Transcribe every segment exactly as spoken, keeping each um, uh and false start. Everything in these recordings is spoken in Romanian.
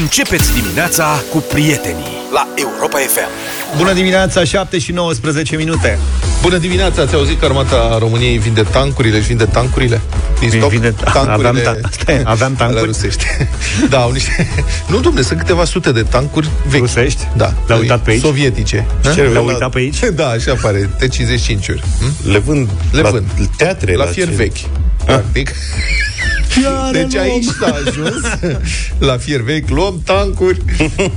Începeți dimineața cu prietenii la Europa F M. Bună dimineața, șapte și nouăsprezece minute. Bună dimineața, ați auzit că armata României vinde tancurile, își vinde tancurile? Din stoc, vinde tancurile. Aveam, ta- stai, aveam tancuri rusești. Da, au niște... Nu, domne, sunt câteva sute de tancuri vechi. Rusești? Da. Le-au uitat pe aici? Sovietice. Le-au uitat pe aici? Da, așa apare, T cincizeci și cinci-uri. Le vând Le la vând. teatre. La, la fier ce... vechi, practic. Deci aici s-a ajuns. La fier vechi, luăm tancuri.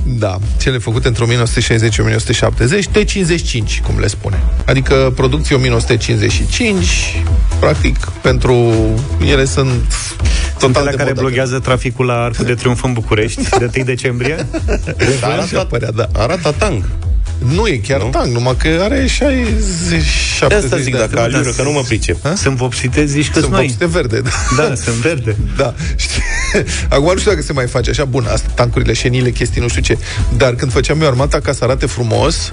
Da, cele făcute între o mie nouă sute șaizeci - o mie nouă sute șaptezeci, T cincizeci și cinci, cum le spune. Adică producție o mie nouă sute cincizeci și cinci. Practic, pentru ele sunt total de care blochează traficul la Arcul de Triunf în București de trei decembrie. Arată tank. Nu e chiar nu? tank, numai că are șaizeci - șaptezeci. Asta zic, de dacă aliură, da, că nu mă pricep. Ha? Sunt vopsite, zici că sunt mai. Sunt vopsite verde. Da, da, sunt verde. Da. Acum nu știu dacă se mai face așa. Bun, asta, tancurile, șenile, chestii, nu știu ce. Dar când făceam eu armata, ca să arate frumos,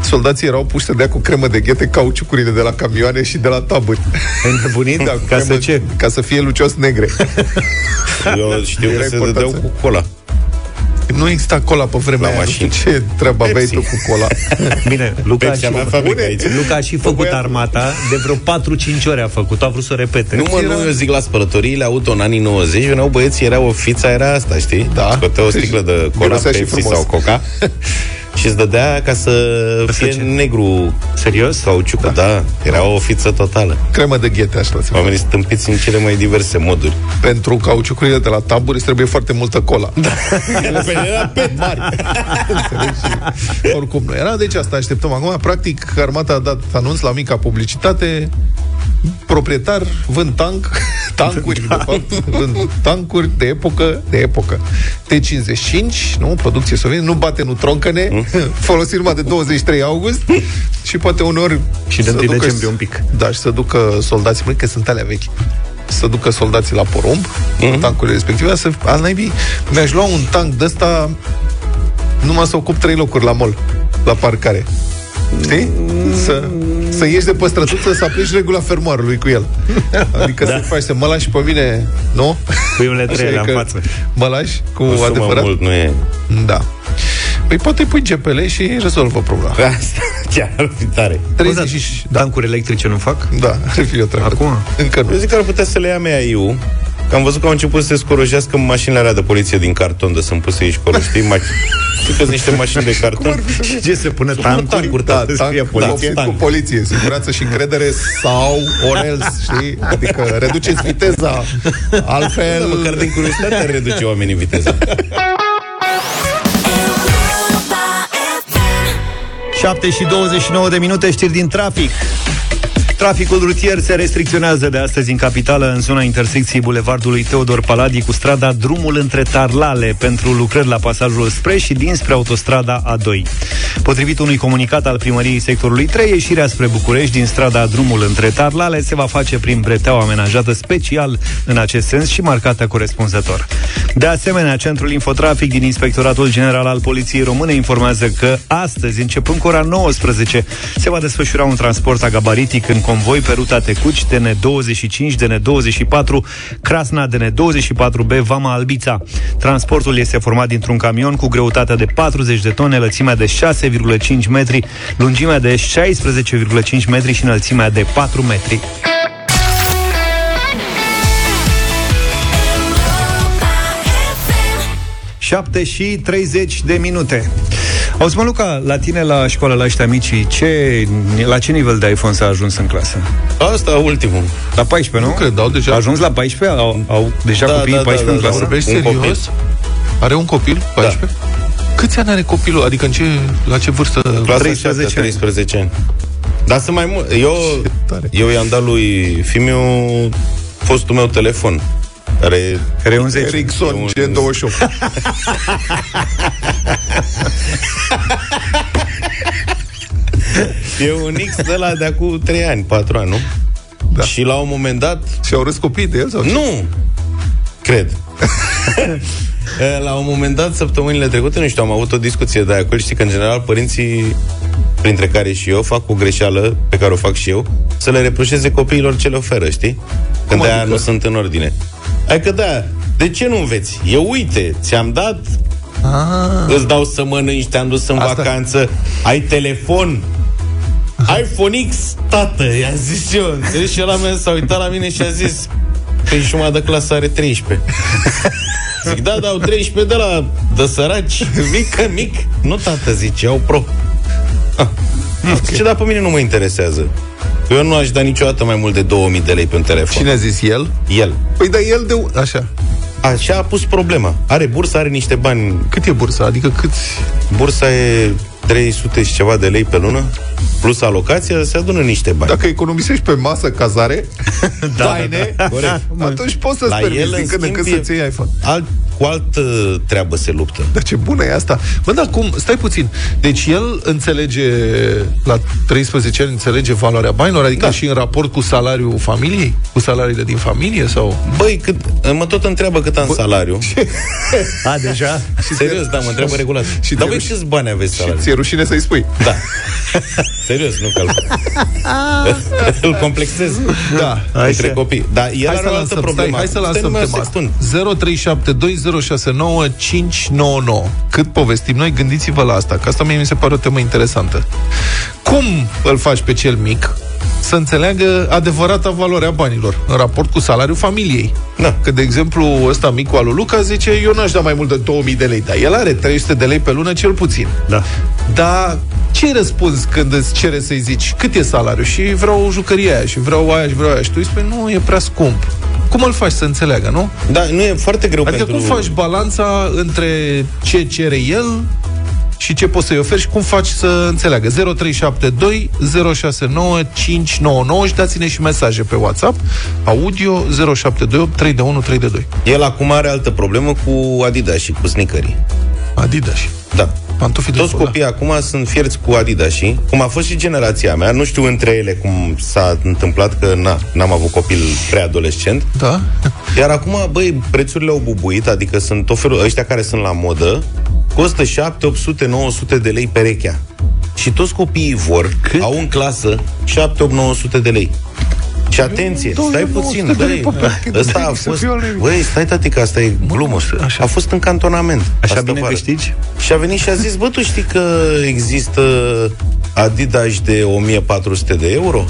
soldații erau puși să dea cu cremă de ghete cauciucurile de la camioane și de la taburi. Înnebunit? Da, ca să ce? Ca să fie lucios negre. Eu știu că se dădeau cu cola. Nu exista cola pe vremea aia, nu știu ce treabă aveai tu cu cola. Bine, Luca, și, Luca a și făcut armata. De vreo patru-cinci ore a făcut-o, a vrut să o repete. Nu, mă, nu, eu zic, la spălătoriile auto în anii nouăzeci veneau băieți, era o fița, era asta, știi? Da. Scotea o sticlă de cola, Pepsi sau Coca și îți dădea ca să fie ce? negru. Serios? Sau ciucă, da. da Era da. o fiță totală. Cremă de ghete, așa. Oamenii stâmpiți în cele mai diverse moduri. Pentru cauciucurile de la taburi îți trebuie foarte multă cola. Da. Era pe mari. Oricum nu era, deci asta așteptăm acum. Practic, armata a dat anunț la mica publicitate. Proprietar, vând tank, tancuri, de fapt, vând tancuri de epocă, de epocă. T cincizeci și cinci, nu, producție sovietică, nu bate, nu troncăne, mm? folosim numai de douăzeci și trei august și poate uneori și de decembrie un pic. Da, și să ducă soldații, măi, că sunt alea vechi. Să ducă soldații la porumb, mm-hmm. tancurile respective, să al naibii, mi-aș lua un tank de ăsta numai să ocup trei locuri la mall, la parcare. Știi? Să, să ieși de pe străduță, să aplici regula fermoarului cu el. Adică da. să faci, să mă lași pe mine, nu? Pui un letrel la față. Mă lași cu o adevărat? Mult nu e. Da. Păi poate pui G P L și rezolvă problema. Asta chiar ar fi tare. treizeci și șase da. Tancuri electrice nu fac? Da, ar fi o treabă. Acum? Încă nu. Eu zic că ar putea să le ia M A I-ul. Că am văzut că au început să se scorojească mașinile alea de poliție din carton, de sunt puse aici colo, știi? Știi că sunt niște mașini de carton. Și ce se pune? Tancuri? Da, tancuri cu poliție, siguranță și încredere sau orels, știi? Adică reduceți viteza, altfel... Măcar din curiozitate reduce oamenii viteza. șapte și douăzeci și nouă de minute, știri din trafic. Traficul rutier se restricționează de astăzi în capitală, în zona intersecției bulevardului Teodor Paladi cu strada Drumul Între Tarlale, pentru lucrări la pasajul spre și dinspre autostrada A doi. Potrivit unui comunicat al primăriei sectorului trei, ieșirea spre București din strada Drumul Între Tarlale se va face prin breteaua amenajată special în acest sens și marcată corespunzător. De asemenea, Centrul Infotrafic din Inspectoratul General al Poliției Române informează că astăzi, începând cu ora nouăsprezece, se va desfășura un transport agabaritic în convoi pe ruta Tecuci, D N douăzeci și cinci, D N douăzeci și patru, Crasna, D N douăzeci și patru B, Vama, Albița. Transportul este format dintr-un camion cu greutatea de patruzeci de tone, lățimea de șase virgulă cinci metri, lungimea de șaisprezece virgulă cinci metri și înălțimea de patru metri. șapte și treizeci de minute. Auzi, mă, Luca, la tine la școală, la ăștia micii, ce, la ce nivel de iPhone s-a ajuns în clasă? Asta, ultimul. La paisprezece, nu? Nu cred, au deja... A ajuns la paisprezece? Au, au deja da, copiii da, paisprezece da, da, în clasă? Vorbești serios? Copil. Are un copil? paisprezece? Da. Câți ani are copilul? Adică în ce, la ce vârstă? treisprezece ani. Dar sunt mai mult. Eu, eu i-am dat lui Fimiu fostul meu telefon. Care e un zece. Ericsson un... G douăzeci și opt. E un X de la de acum trei ani, patru ani, nu? Da. Și la un moment dat... Și au râs copiii de el? Sau ce? Nu! Cred. La un moment dat, săptămânile trecute, nu știu, am avut o discuție de aia cu el. Știi că, în general, părinții, printre care și eu, fac o greșeală pe care o fac și eu, să le reproșeze copiilor ce le oferă, știi? Când de-aia nu sunt în ordine. Adică da, de ce nu înveți? Eu uite, ți-am dat Ah. Îți dau să mănânci, te-am dus în Asta... vacanță, ai telefon, iPhone X, tată, i-am zis eu. Înțelegi? Și ăla mea s-a uitat la mine și a zis, păi jumătate de clasă are treisprezece. Zic, da, dau treisprezece de la de săraci, mică, mic. Nu, tată, zice, iau pro. Ah. Okay. Zice, dar pe mine nu mă interesează. Eu nu aș da niciodată mai mult de două mii de lei pe un telefon. Cine a zis? El? El. Păi da, el de... Așa. Așa a pus problema. Are bursa, are niște bani. Cât e bursa? Adică cât? Bursa e trei sute și ceva de lei pe lună. Plus alocația, se adună niște bani. Dacă economisești pe masă, cazare, da, taine, da, da, corect. Atunci poți să-ți permiți din când în când să-ți iei iPhone. Alt, cu altă treabă se luptă. Dar ce bună e asta. Bă, dar cum? Stai puțin. Deci el înțelege, la treisprezece ani, înțelege valoarea banilor? Adică da. Și în raport cu salariul familiei? Cu salariile din familie? Sau? Băi, cât, mă tot întreabă cât am Bă, salariu. Ce? A, deja? Serios, da, mă întreabă regulat. Și dar voi câți bani aveți salariu? Și ți-e rușine să-i spui. Da. Serios, nu că îl complexez. Da, între copii. Dar el hai are o altă problemă. Hai să lansăm tema. zero trei șapte doi zero șase nouă cinci nouă nouă. Cât povestim noi, gândiți-vă la asta, că asta mie mi se pare o temă interesantă. Cum îl faci pe cel mic să înțeleagă adevărata valoarea banilor în raport cu salariul familiei? Da. Că, de exemplu, ăsta micu al lui Luca zice, eu n-aș da mai mult de două mii de lei, dar el are trei sute de lei pe lună cel puțin. Da. Dar ce răspunzi când îți cere să-i zici cât e salariul și vreau o jucărie aia și vreau aia și vreau aia și tu îi spui, nu, e prea scump. Cum îl faci să înțeleagă, nu? Da, nu e foarte greu adică pentru... Adică cum faci balanța între ce cere el și ce poți să-i oferi și cum faci să înțeleagă. zero trei șapte doi zero șase nouă cinci nouă nouă și dați-ne și mesaje pe WhatsApp, audio zero șapte doi opt trei unu trei doi. El acum are altă problemă cu Adidas și cu sneakerii. Adidas? Da. Pantofii. Toți copiii acum sunt fierți cu Adidasii, cum a fost și generația mea. Nu știu între ele cum s-a întâmplat, că na, n-am avut copil preadolescent. Da. Iar acum, băi, prețurile au bubuit, adică sunt tot felul, ăștia care sunt la modă, costă șapte, opt sute, nouă sute de lei perechea. Și toți copiii vor, cât? Au în clasă șapte, opt, nouă sute de lei. Și atenție, stai puțin, băi, ăsta a fost, băi, stai tati că asta e glumă, a fost în cantonament. Așa bine câștigi? Și a venit și a zis, bă, tu știi că există Adidas de o mie patru sute de euro?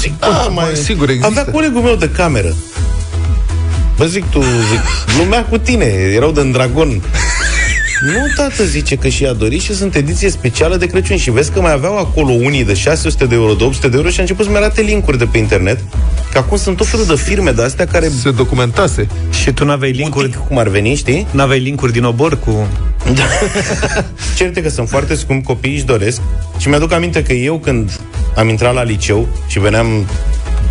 Zic, da, mai sigur există. Avea colegul meu de cameră. Bă, zic, tu, zic, lumea cu tine, erau de-n dragon. Nu, tată, zice că și-a dorit și sunt ediție specială de Crăciun. Și vezi că mai aveau acolo unii de șase sute de euro, de opt sute de euro. Și a început să-mi arate link-uri de pe internet. Că acum sunt tot felul de firme de astea care se documentase. Și tu n-aveai link-uri, tic, cum ar veni, știi? N-aveai link-uri din obor cu... Certe că sunt foarte scump, copiii își doresc. Și mi-aduc aminte că eu când am intrat la liceu și veneam,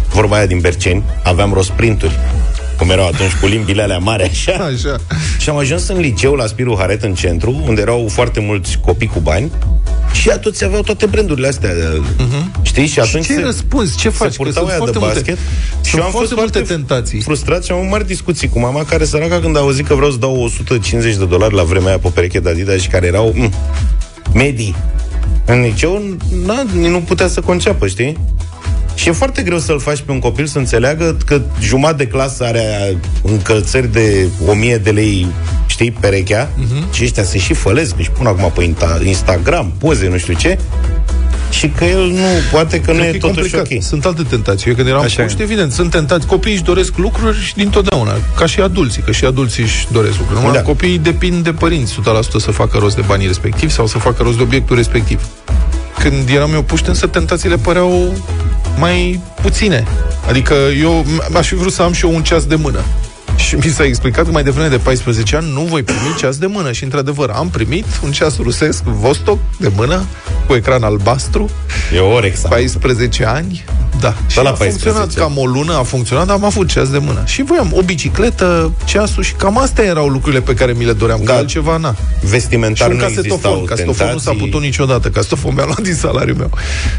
vorba aia, din Berceni, aveam rosprinturi, cum erau atunci, cu limbile alea mari, așa. Așa. Și am ajuns în liceu la Spiru Haret, în centru, unde erau foarte mulți copii cu bani și toți aveau toate brandurile astea. Uh-huh. Știi? Și atunci și ce se, răspunzi? Ce faci? Că sunt foarte multe, și eu am fost multe foarte tentații. Frustrat și am avut mari discuții cu mama, care, săraca, când a auzit că vreau să dau o sută cincizeci de dolari la vremea aia pe pereche de Adidas și care erau m- medii în liceu, na, nu putea să conceapă, știi? Și e foarte greu să-l faci pe un copil să înțeleagă că jumătate de clasă are încălțări de o mie de lei, știi, perechea, uh-huh. Și ăștia se și fălesc, își pun acum pe Instagram poze, nu știu ce, și că el nu, poate că nu e totuși ok. Sunt alte tentații. Eu când eram puști, evident, sunt tentați. Copiii își doresc lucruri și dintotdeauna, ca și adulții, că și adulții își doresc lucruri. Da. Copiii depind de părinți o sută la sută să facă rost de banii respectivi sau să facă rost de obiectul respectiv. Când eram eu puști, însă tentațiile păreau mai puține. Adică eu aș fi vrut să am și eu un ceas de mână. Și mi s-a explicat că mai devreme de paisprezece ani nu voi primi ceas de mână. Și într-adevăr am primit un ceas rusesc Vostok de mână, cu ecran albastru. E Orex. paisprezece ani. Da. Și a funcționat cam o lună, a funcționat, dar am avut ceas de mână. Și voiam o bicicletă, ceasul și cam astea erau lucrurile pe care mi le doream. Da. Că altceva, na. Vestimentar nu existau. Și un casetofon. Casetofon nu s-a putut niciodată. Casetofon mi-a luat din salariul meu.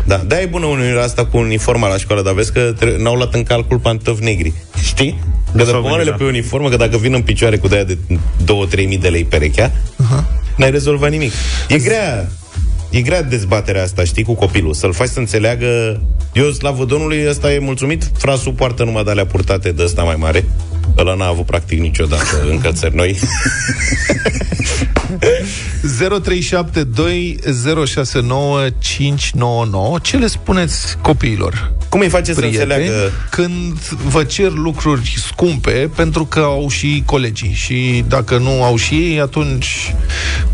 Da. De-aia e bună unirea asta cu uniforma la școală, dar vezi că tre- n-au luat în calcul pantofi negri. Știi? Că de pomanele pe uniformă, că dacă vin în picioare cu de-aia de două-trei mii de lei perechea, uh-huh, n-ai rezolvat nimic. E grea, e grea dezbaterea asta, știi, cu copilul. Să-l faci să înțeleagă. Eu, slavă Domnului, ăsta e mulțumit. Frasul poartă numai de alea purtate de ăsta mai mare. Ăla n-a avut practic niciodată încălțări noi. zero trei șapte doi zero șase nouă cinci nouă nouă. Ce le spuneți copiilor? Cum îi faceți să înțeleagă? Când vă cer lucruri scumpe, pentru că au și colegii. Și dacă nu au și ei, atunci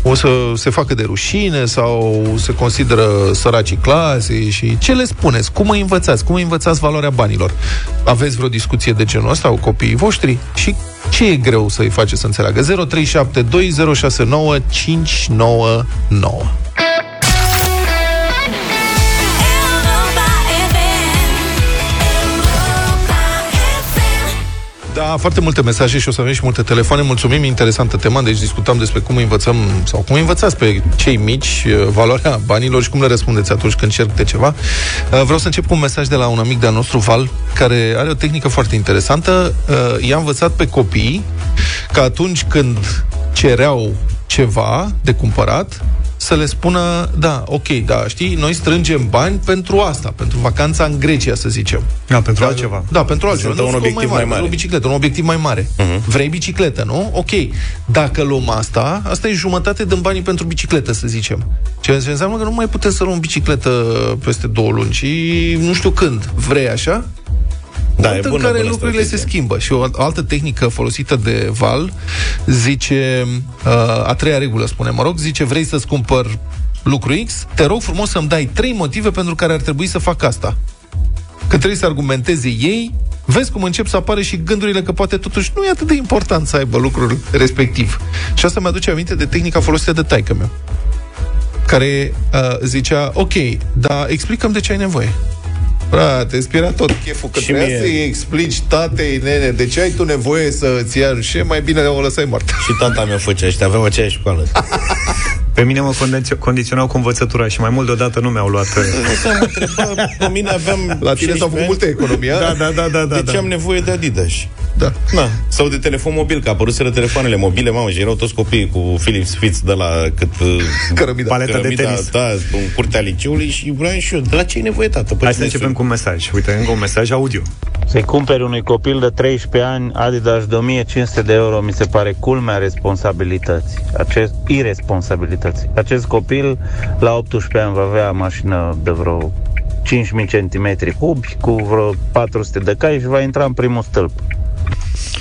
o să se facă de rușine sau se consideră săracii clasei. Și ce le spuneți? Cum îi învățați? Cum îi învățați valoarea banilor? Aveți vreo discuție de genul ăsta cu copiii voștri? Și ce e greu să îi faceți să înțeleagă? zero trei șapte doi zero șase nouă cinci nouă nouă. Da, foarte multe mesaje și o să avem și multe telefoane. Mulțumim, interesantă temă. Deci discutam despre cum învățăm sau cum învățați pe cei mici valoarea banilor și cum le răspundeți atunci când cer de ceva. Vreau să încep cu un mesaj de la un amic de-al nostru, Val, care are o tehnică foarte interesantă. I-a învățat pe copii că atunci când cereau ceva de cumpărat, să le spună, da, ok, da, știi, noi strângem bani pentru asta, pentru vacanța în Grecia, să zicem. Da, pentru da, altceva. Da, pentru altceva. Nu, un obiectiv mai mare, mai mare. O bicicletă, un obiectiv mai mare. Uh-huh. Vrei bicicletă, nu? Ok, dacă luăm asta, asta e jumătate din banii pentru bicicletă, să zicem. Ce înseamnă că nu mai putem să luăm bicicletă peste două luni și nu știu când. Vrei așa? Da, e bună, în care bună lucrurile strategie. Se schimbă. Și o altă tehnică folosită de Val zice, a treia regulă spune, mă rog, zice, vrei să-ți cumpăr lucru X, te rog frumos să-mi dai trei motive pentru care ar trebui să fac asta. Că trebuie să argumenteze ei, vezi cum încep să apare și gândurile că poate totuși nu e atât de important să aibă lucrul respectiv. Și asta mi-aduce aminte de tehnica folosită de taică-meu, care uh, zicea, ok, dar explică-mi de ce ai nevoie. Frate, îți piera tot cheful, că și trebuia mie. Să-i explici tatei, nene, de ce ai tu nevoie să-ți iar și mai bine o lăsai moartă. Și tata mi-o făcea, și aveam aceeași școală. Pe mine mă condiționau cu învățătura și mai mult deodată nu mi-au luat. Pe mine aveam... La tine s-au făcut multe economii, da, da, da, da, da. Deci da. Am nevoie de Adidas. Da. Na. Sau de telefon mobil, că apăruseră telefoanele mobile, mamă, și erau toți copiii cu Philips Fitz de la cât... Cărămida. Paleta cărămida, de tenis. Da, în curtea liceului și vreau și eu. De la ce e nevoie, tată? Hai să începem cu un mesaj. Uite, încă un mesaj audio. Să-i cumperi unui copil de treisprezece ani Adidas de o mie cinci sute de euro, mi se pare culmea responsabilități. Acest irresponsabilități. Acest copil la optsprezece ani va avea mașină de vreo cinci mii de centimetri cubi cu vreo patru sute de cai și va intra în primul stâlp.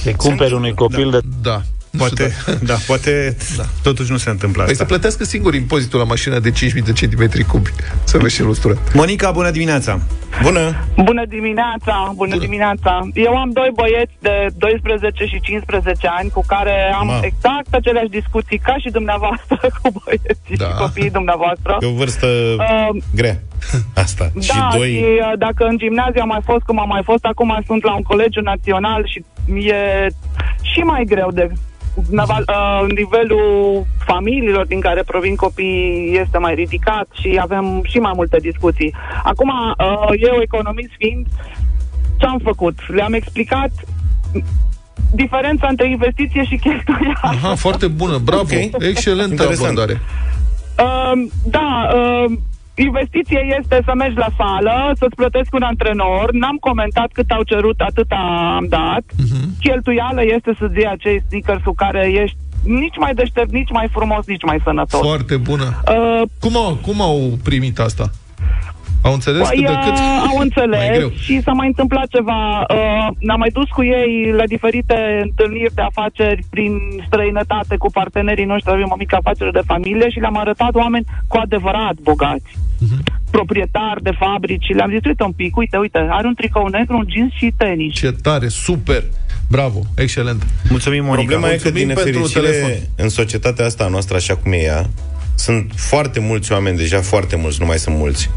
Îi cumperi unui copil da, de... Da. Poate, da. Da, poate da. Totuși nu se întâmplă asta. Păi să plătească singur impozitul la mașina de cinci mii de centimetri cubi. Să vezi și lustura. Monica, bună dimineața! Bună! Bună dimineața! Bună, bună dimineața! Eu am doi băieți de doisprezece și cincisprezece ani cu care am Ma. exact aceleași discuții ca și dumneavoastră cu băieții da. și copiii dumneavoastră. E o vârstă uh, grea. Asta. Da, și doi... și dacă în gimnaziu am mai fost cum am mai fost, acum sunt la un colegiu național și e și mai greu de... nivelul familiilor din care provin copiii este mai ridicat și avem și mai multe discuții. Acum, eu, economist fiind, ce-am făcut? Le-am explicat diferența între investiție și cheltuială. Aha, foarte bună, bravo, okay. Excelentă abordare. Uh, da, uh, investiție este să mergi la sală, să-ți plătesc un antrenor, n-am comentat cât au cerut, atât am dat. Uh-huh. Cheltuială este să-ți iei acei sneakers cu care ești nici mai deștept, nici mai frumos, nici mai sănătos. Foarte bună. Uh, cum, au, cum au primit asta? Au înțeles cât de cât? Au înțeles și s-a mai întâmplat ceva. Uh, ne-am mai dus cu ei la diferite întâlniri de afaceri prin străinătate cu partenerii noștri, avem o mică afacere de familie și le-am arătat oameni cu adevărat bogați. Uh-huh. Proprietari de fabrici. Le-am zis, uite un pic, uite, uite, are un tricou negru, un jeans și tenis. Ce tare, super! Bravo, excelent! Mulțumim, Monica! Problema mulțumim e că, din nefericire, în societatea asta a noastră, așa cum e ea, sunt foarte mulți oameni, deja foarte mulți, nu mai sunt mulți,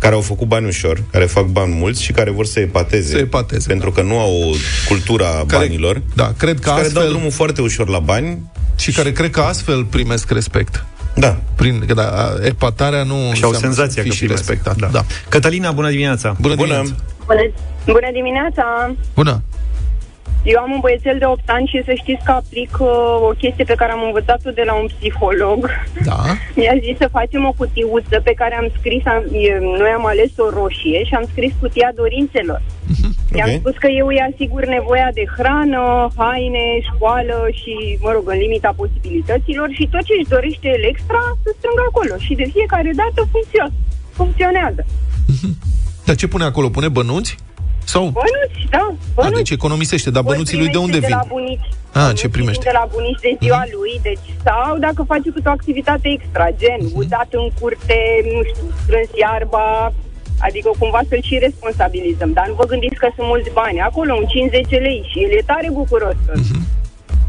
care au făcut bani ușor, care fac bani mulți și care vor să epateze, epateze pentru da. că nu au o cultură a care, banilor da, cred că și astfel, care dau drumul foarte ușor la bani și, și care cred că astfel primesc respect. Da, prin da, epatarea nu și au senzația că fi respectat. Da. Da. Cătălina, bună dimineața. Bună dimineața. Bună. Bună dimineața. Bună. Eu am un băiețel de opt ani și să știți că aplic uh, o chestie pe care am învățat-o de la un psiholog. Da. Mi-a zis să facem o cutiuță pe care am scris, am, eu, noi am ales o roșie și am scris cutia dorințelor. Uh-huh. Okay. I-am spus că eu îi asigur nevoia de hrană, haine, școală și, mă rog, în limita posibilităților și tot ce își dorește el extra să strângă acolo. Și de fiecare dată funcționează. funcționează. Dar ce pune acolo? Pune bănuți? Sau? Bănuți, da, bănuți. A, deci economisește, dar bănuții lui de unde vin? De bunici, A, ce primește? De la bunici de ziua mm-hmm. lui, deci, sau dacă face câte o activitate extra, gen, mm-hmm. udat în curte, nu știu, strâns iarba, adică cumva să-l și responsabilizăm, dar nu vă gândiți că sunt mulți bani, acolo un cincizeci de lei și el e tare bucuros. Mm-hmm.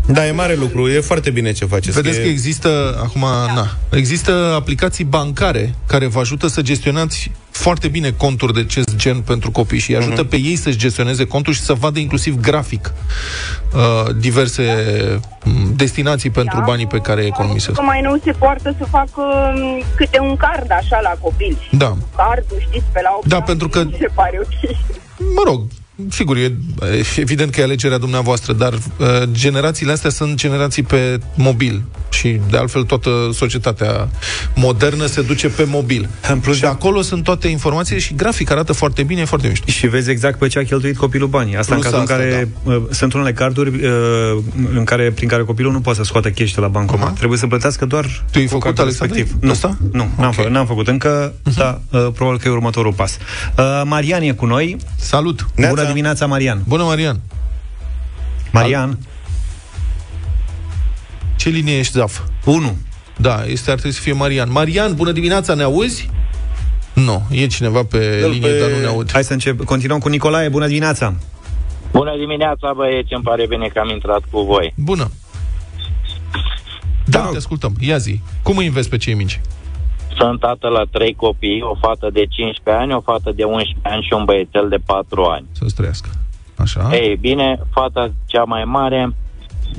Da, e mare lucru, e foarte bine ce faceți. Vedeți că, e... că există, acum, da. na, există aplicații bancare care vă ajută să gestionați foarte bine conturi de acest gen pentru copii și ajută uh-huh. pe ei să-și gestioneze contul și să vadă inclusiv grafic uh, diverse destinații pentru da, banii pe care îi economisesc. Mai nou se poartă să facă um, câte un card așa la copil. Da. Cardul, știți, pe la opt da, pentru că... se pare ok. Mă rog, sigur, e evident că e alegerea dumneavoastră, dar uh, generațiile astea sunt generații pe mobil și de altfel toată societatea modernă se duce pe mobil. În plus, și de acolo sunt toate informațiile și grafic arată foarte bine, foarte mișto. Și vezi exact pe ce a cheltuit copilul banii. Asta plus în cazul asta, în care da. uh, sunt unele carduri uh, în care, prin care copilul nu poate să scoată cash de la bancomat. Uh-huh. Trebuie să plătească doar tu ai făcut respectiv. Nu, asta? Nu, n-am, okay. fă, n-am făcut încă, uh-huh. dar uh, probabil că e următorul pas. Uh, Marian e cu noi. Salut! Bună dimineața, Marian. Bună, Marian. Marian. Ce linie ești, Zaf? unu. Da, este, ar trebui să fie Marian. Marian, bună dimineața, ne auzi? Nu, e cineva pe de linie, pe... dar nu ne aud. Hai să încep. Continuăm cu Nicolae. Bună dimineața. Bună dimineața, băieți, îmi pare bine că am intrat cu voi. Bună. Da, da, te ascultăm. Ia zi. Cum îi înveți pe cei mici? Sunt tată la trei copii, o fată de cincisprezece ani, o fată de unsprezece ani și un băiețel de patru ani. Să-ți trăiască. Așa. Ei, bine, fata cea mai mare,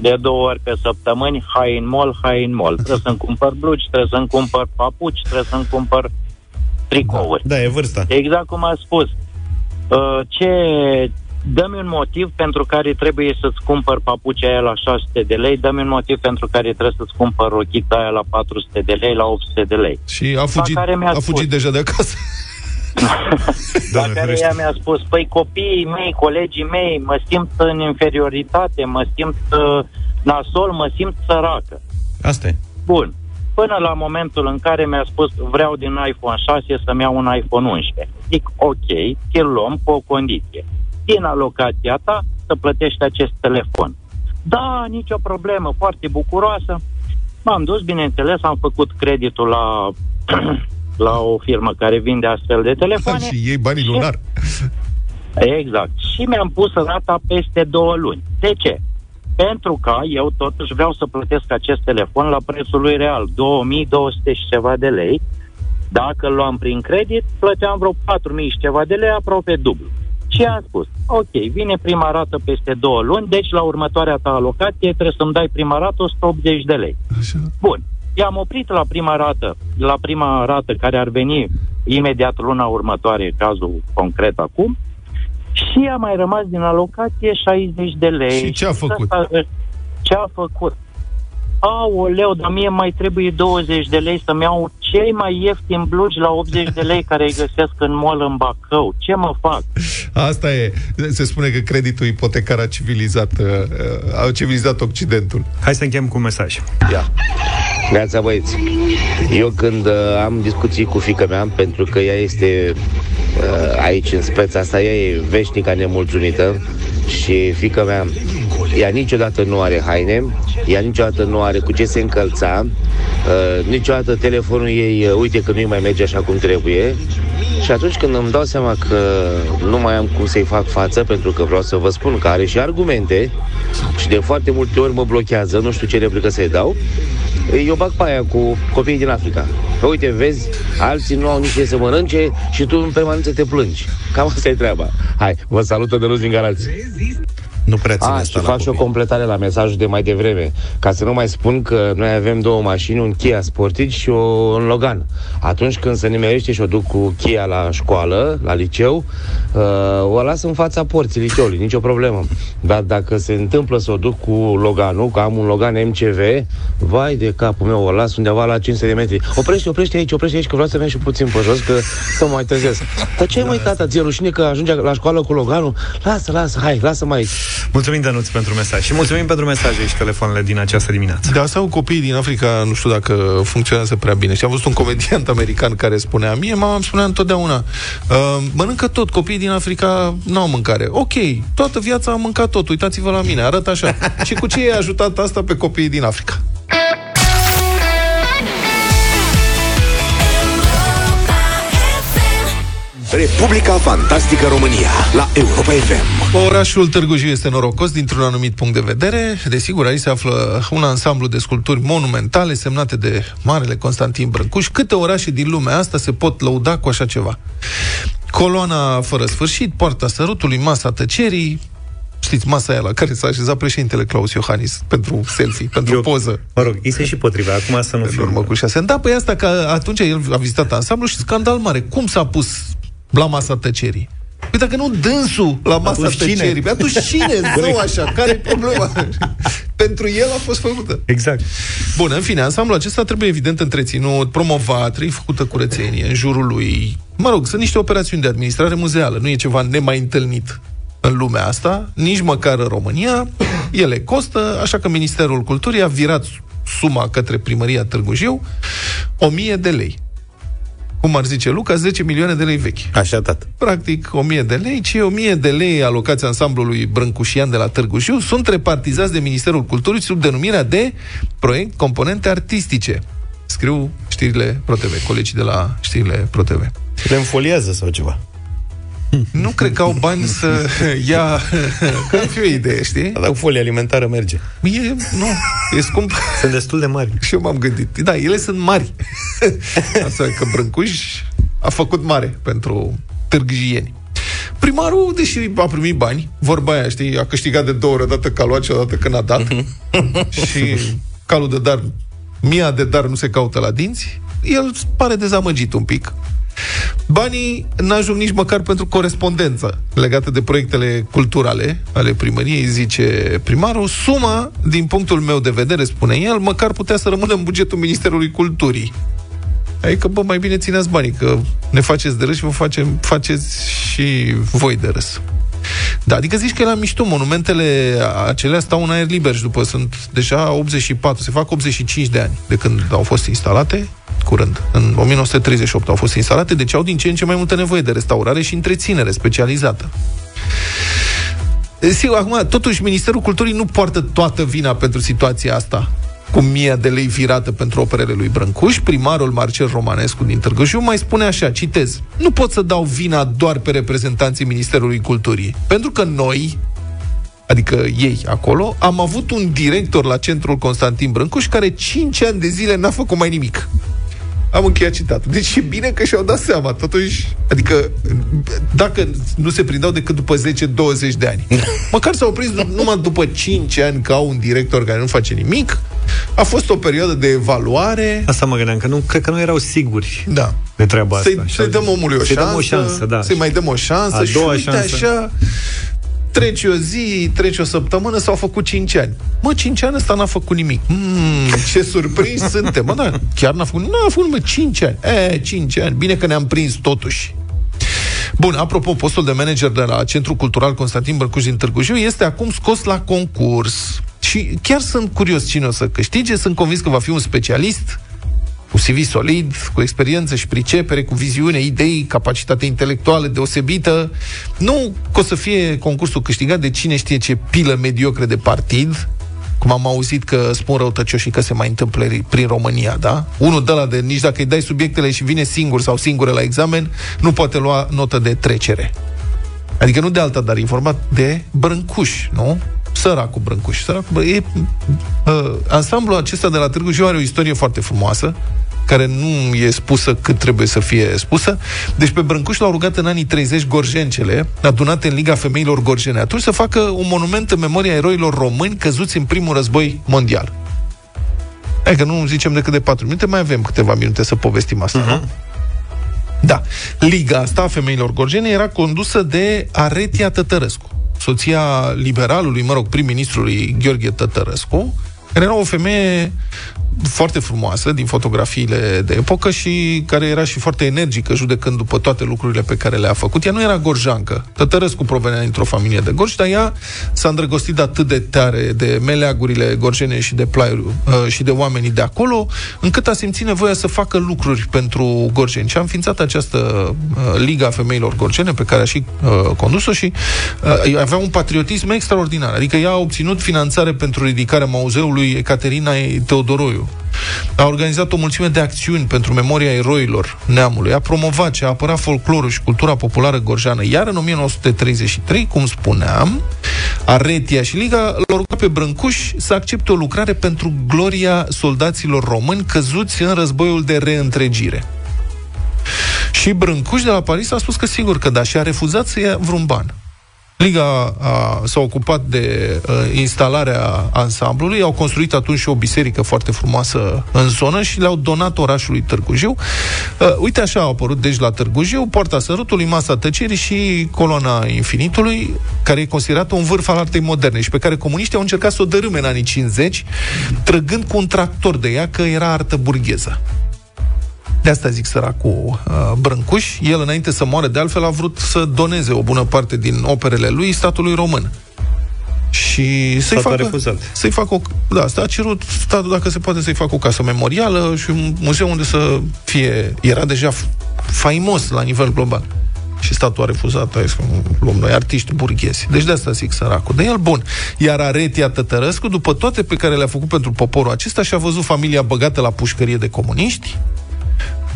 de două ori pe săptămâni, hai în mall, hai în mall. Trebuie să-mi cumpăr blugi, trebuie să-mi cumpăr papuci, trebuie să-mi cumpăr tricouri. Da, da, e vârsta. Exact cum a spus. Ce... Dă-mi un motiv pentru care trebuie să-ți cumpăr papucea aia la șase sute de lei, dă-mi un motiv pentru care trebuie să-ți cumpăr rochita aia la patru sute de lei, la opt sute de lei. Și a fugit, a spus, fugit deja de acasă. La care ea mi-a spus, păi copiii mei, colegii mei, mă simt în inferioritate, mă simt uh, nasol, mă simt săracă. Asta e. Bun. Până la momentul în care mi-a spus, vreau din iPhone șase să-mi iau un iPhone unsprezece. Zic, ok, îl luăm cu o condiție. Din alocația ta să plătești acest telefon. Da, nicio problemă, foarte bucuroasă. M-am dus, bineînțeles, am făcut creditul la, la o firmă care vinde astfel de telefoane. Da, și iei banii lunar. Exact. Și mi-am pus rata peste două luni. De ce? Pentru că eu totuși vreau să plătesc acest telefon la prețul lui real, două mii două sute și ceva de lei. Dacă luam prin credit, plăteam vreo patru mii și ceva de lei, aproape dublu. Și am spus, ok, vine prima rată peste două luni, deci la următoarea ta alocație trebuie să-mi dai prima rată o sută optzeci de lei. Așa. Bun, i-am oprit la prima rată, la prima rată care ar veni imediat luna următoare, cazul concret acum, și a mai rămas din alocație șaizeci de lei. Și ce a făcut? Ce a făcut? Aoleu, dar mie mai trebuie douăzeci de lei să-mi iau cei mai ieftini blugi la optzeci de lei care îi găsesc în mall în Bacău. Ce mă fac? Asta e. Se spune că creditul ipotecar a civilizat, a civilizat Occidentul. Hai să încheiem cu un mesaj. Ia. Neața, băieți. Eu când am discuții cu fiica mea, pentru că ea este aici în speța asta, ea e veșnica nemulțumită și fiica mea, ea niciodată nu are haine, ea niciodată nu are cu ce se încălța, uh, niciodată telefonul ei, uh, uite că nu-i mai merge așa cum trebuie. Și atunci când îmi dau seama că nu mai am cum să-i fac față, pentru că vreau să vă spun că are și argumente și de foarte multe ori mă blochează, nu știu ce replică să-i dau, eu bag paia cu copiii din Africa. Uite, vezi, alții nu au nici ce să mănânce și tu în permanență te plângi. Cam asta e treaba. Hai, vă salută de Luz din Galați. Nu prea ține asta la copii. Și fac o completare la mesajul de mai devreme, ca să nu mai spun că noi avem două mașini, un Kia Sportage și o, un Logan. Atunci când se nimerește și o duc cu Kia la școală, la liceu, o las în fața porții liceului, nicio problemă. Dar dacă se întâmplă să o duc cu Loganul, că am un Logan M C V, vai de capul meu, o las undeva la cinci sute de metri. Oprește, oprește aici, oprește aici, că vreau să merg și puțin pe jos, că să mă mai tăzesc. Dar ce ai mai tata, ți-e rușine că ajunge la școală cu Loganul? Lasă, lasă, hai, lasă-mă aici. Mulțumim, Danuț, pentru mesaj. Și mulțumim pentru mesaje și telefoanele din această dimineață. Da, sau copiii din Africa, nu știu dacă funcționează prea bine. Și am văzut un comediant american care spunea, mie mama îmi spunea întotdeauna, uh, mănâncă tot, copiii din Africa n-au mâncare. Ok, toată viața am mâncat tot, uitați-vă la mine, arăt așa. Și cu ce i-a ajutat asta pe copiii din Africa? Republica Fantastică România la Europa F M. Orașul Târgu Jiu este norocos dintr-un anumit punct de vedere. Desigur, aici se află un ansamblu de sculpturi monumentale semnate de marele Constantin Brâncuș. Câte orașe din lumea asta se pot lăuda cu așa ceva? Coloana fără sfârșit, Poarta Sărutului, Masa Tăcerii. Știți, masa aia la care s-a așezat președintele Claus Iohannis pentru selfie, pentru Eu, poză. Mă rog, îi se și potrivea, acum să nu fiu. În urmă cu șase ani. Da, păi asta că atunci el a vizitat ansamblu și scandal mare. Cum s-a pus la Masa Tăcerii? Păi dacă nu dânsul la Masa Tăcerii, pe atunci cine zău așa? Care-i problema? Pentru el a fost făcută. Exact. Bun, în fine, ansamblul acesta trebuie evident întreținut, promovat, trebuie făcută curățenie în jurul lui. Mă rog, sunt niște operațiuni de administrare muzeală, nu e ceva nemai întâlnit în lumea asta, nici măcar în România. Ele costă, așa că Ministerul Culturii a virat suma către primăria Târgu Jiu, o mie de lei. Cum ar zice Luca, zece milioane de lei vechi. Așa, tată. Practic, o mie de lei. Cei o mie de lei alocați ansamblului brâncușian de la Târgu Jiu sunt repartizați de Ministerul Culturii sub denumirea de proiect componente artistice. Scriu știrile ProTV, colegii de la știrile ProTV. Le înfoliază sau ceva? Nu cred că au bani să ia... Că ar fi o idee, știi? Dar cu folie alimentară merge. E, nu, e scump. Sunt destul de mari. Și eu m-am gândit. Da, ele sunt mari. Asta că Brâncuș a făcut mare pentru târgjieni. Primarul, deși a primit bani, vorba aia, știi, a câștigat de două ori, odată că a luat și odată când a dat. Și calul de dar, mia de dar nu se caută la dinți. El pare dezamăgit un pic. Banii n-ajung nici măcar pentru corespondență legată de proiectele culturale ale primăriei, zice primarul. Suma, din punctul meu de vedere, spune el, măcar putea să rămână în bugetul Ministerului Culturii. Adică, bă, mai bine țineați banii, că ne faceți de râs și vă facem, faceți și voi de râs. Da, adică zici că e la mișto, monumentele acelea stau în aer liber și după sunt deja optzeci și patru, se fac optzeci și cinci de ani de când au fost instalate, curând, în o mie nouă sute treizeci și opt au fost instalate, deci au din ce în ce mai multă nevoie de restaurare și întreținere specializată. Sigur, acum, totuși, Ministerul Culturii nu poartă toată vina pentru situația asta, cu mia de lei virată pentru operele lui Brâncuș. Primarul Marcel Romanescu din Târgu Jiu mai spune așa, citez, nu pot să dau vina doar pe reprezentanții Ministerului Culturii, pentru că noi, adică ei acolo, am avut un director la Centrul Constantin Brâncuș care cinci ani de zile n-a făcut mai nimic. Am încheiat citatul. Deci e bine că și-au dat seama, totuși, adică dacă nu se prindeau decât după zece douăzeci de ani. Măcar s-au prins numai după cinci ani că au un director care nu face nimic. A fost o perioadă de evaluare. Asta mă gândeam, că nu, cred că nu erau siguri da. de treaba asta. Să-i, să-i dăm omului o șansă, dăm o șansă da. Să-i mai dăm o șansă. A și doua uite șansă. Așa... Treci o zi, treci o săptămână, s-au făcut cinci ani. Mă, cinci ani ăsta n-a făcut nimic. Mm, ce surprinși suntem. Mă, da, chiar n-a făcut, n-a făcut numai cinci ani. E, cinci ani, bine că ne-am prins totuși. Bun, apropo, postul de manager de la Centrul Cultural Constantin Brâncuș din Târgu Jiu este acum scos la concurs. Și chiar sunt curios cine o să câștige, sunt convins că va fi un specialist cu C V solid, cu experiență și pricepere, cu viziune, idei, capacitate intelectuală deosebită. Nu că o să fie concursul câștigat de cine știe ce pilă mediocre de partid, cum am auzit că spun răutăcioșii că se mai întâmplă prin România, da? Unul de ăla de nici dacă îi dai subiectele și vine singur sau singură la examen, nu poate lua notă de trecere. Adică nu de alta, dar informat de Brâncuș, nu? Săracul Brâncuș. Săracul Brâncuș. E, uh, ansamblul acesta de la Târgu Jiu are o istorie foarte frumoasă. care nu e spusă cât trebuie să fie spusă. Deci pe Brâncuș l-au rugat în anii treizeci gorjencele, adunate în Liga Femeilor Gorjene, atunci să facă un monument în memoria eroilor români căzuți în primul război mondial. Hai că nu zicem decât de patru minute, mai avem câteva minute să povestim asta, uh-huh. nu? Da. Liga asta a Femeilor Gorjene era condusă de Aretia Tătărăscu, soția liberalului, mă rog, prim-ministrului Gheorghe Tătărăscu, care era o femeie foarte frumoasă din fotografiile de epocă și care era și foarte energică, judecând după toate lucrurile pe care le-a făcut. Ea nu era gorjancă. Tătărăscu provenea dintr-o familie de gorji, dar ea s-a îndrăgostit atât de tare de meleagurile gorjene și de plaiuri uh, și de oamenii de acolo, încât a simțit nevoia să facă lucruri pentru gorjeni. Și a înființat această uh, Liga Femeilor Gorjene, pe care a și uh, condus-o și uh, avea un patriotism extraordinar. Adică ea a obținut finanțare pentru ridicarea mauzeului Ecaterina Teodoroiu. A organizat o mulțime de acțiuni pentru memoria eroilor neamului, a promovat și a apărat folclorul și cultura populară gorjeană. Iar în o mie nouă sute treizeci și trei, cum spuneam, Aretia și Liga l-au rugat pe Brâncuș să accepte o lucrare pentru gloria soldaților români căzuți în războiul de reîntregire. Și Brâncuș de la Paris a spus că sigur că da, și a refuzat să ia vreun ban. Liga a, s-a ocupat de uh, instalarea ansamblului, au construit atunci și o biserică foarte frumoasă în zonă și le-au donat orașului Târgu Jiu. Uh, uite așa au apărut deci la Târgu Jiu Poarta Sărutului, Masa Tăcerii și Coloana Infinitului, care e considerată un vârf al artei moderne și pe care comuniștii au încercat să o dărâme în anii cincizeci, trăgând cu un tractor de ea că era artă burgheză. De asta zic săracul uh, Brâncuș. El, înainte să moară, de altfel, a vrut să doneze o bună parte din operele lui statului român. Și să-i facă, să-i facă o, da, asta a cerut statul dacă se poate să-i facă o casă memorială și un muzeu unde să fie. Era deja faimos la nivel global. Și statul a refuzat, a zis că luăm noi artiști burghezi. Deci de asta zic săracul. De el bun. Iar Aretia Tătărăscu, după toate pe care le-a făcut pentru poporul acesta, și-a văzut familia băgată la pușcărie de comuniști,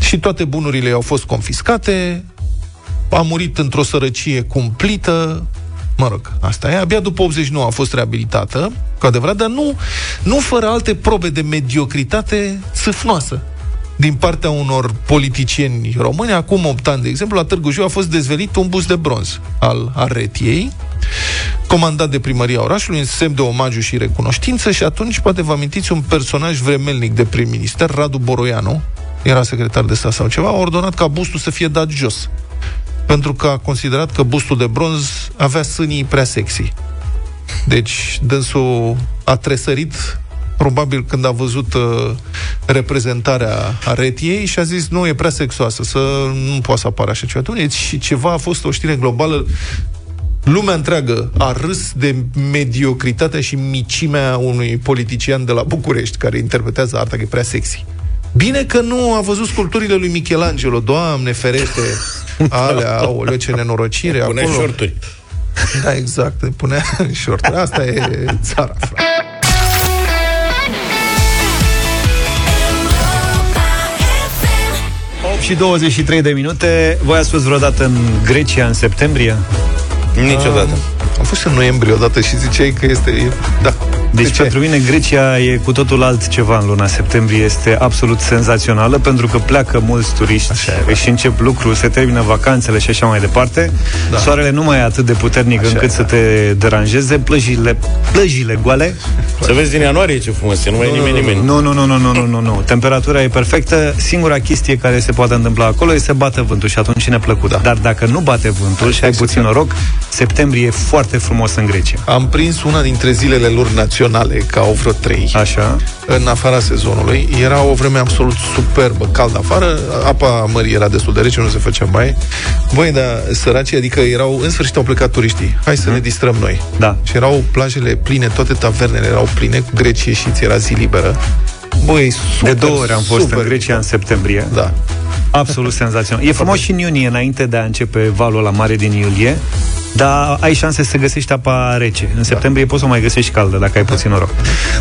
și toate bunurile i-au fost confiscate, a murit într-o sărăcie cumplită, mă rog, asta e, abia după optzeci și nouă a fost reabilitată, cu adevărat, dar nu, nu fără alte probe de mediocritate sâfnoasă din partea unor politicieni români. Acum opt ani, de exemplu, la Târgu Jiu a fost dezvelit un bust de bronz al Aretiei, comandat de primăria orașului, în semn de omagiu și recunoștință. Și atunci, poate vă amintiți, un personaj vremelnic de prim-minister, Radu Boroianu, era secretar de stat sau ceva, a ordonat ca bustul să fie dat jos, pentru că a considerat că bustul de bronz avea sânii prea sexy. Deci dânsul a tresărit, probabil, când a văzut uh, reprezentarea Aretiei și a zis, nu, e prea sexoasă, să nu poate să apară așa ceva. Deci, și ceva a fost o știre globală. Lumea întreagă a râs de mediocritatea și micimea unui politician de la București care interpretează arta că e prea sexy. Bine că nu a văzut sculpturile lui Michelangelo, Doamne ferește, alea, aoleu, ce nenorocire. Punea acolo șorturi. Da, exact, punea șorturi. Asta e țara, frate. opt și douăzeci și trei de minute. Voi ați fost vreodată în Grecia în septembrie? Niciodată. Am fost în noiembrie odată și ziceai că este... Da. Deci de pentru mine Grecia e cu totul altceva în luna septembrie. Este absolut senzațională, pentru că pleacă mulți turiști, își încep lucrul, se termină vacanțele și așa mai departe, da. Soarele nu mai e atât de puternic așa încât e, să te deranjeze. Plăjile, plăjile goale. Să vezi din ianuarie ce frumos e, nu mai e nimeni, nimeni. Nu, nu, nu, nu, nu, nu, nu. Temperatura e perfectă. Singura chestie care se poate întâmpla acolo e să bată vântul și atunci ne plăcut, da. Dar dacă nu bate vântul, așa, și ai puțin noroc, septembrie e foarte frumos în Grecia. Am prins una dintre zilele lor naționale, ca au vreo trei. Așa. În afara sezonului. Era o vreme absolut superbă, cald afară, apa mării era destul de rece, nu se făcea baie. Băi, dar săracii, adică erau, în sfârșit au plecat turiștii. Hai să mm. ne distrăm noi. Da. Și erau plajele pline, toate tavernele erau pline, cu greci ieșiți, era zi liberă. Băi, super, de două ori am fost super în Grecia în septembrie. Da. Absolut senzațional. E frumos și în iunie, înainte de a începe valul la mare din iulie, dar ai șanse să găsești apa rece. În septembrie, da, poți să mai găsești caldă, dacă ai puțin noroc.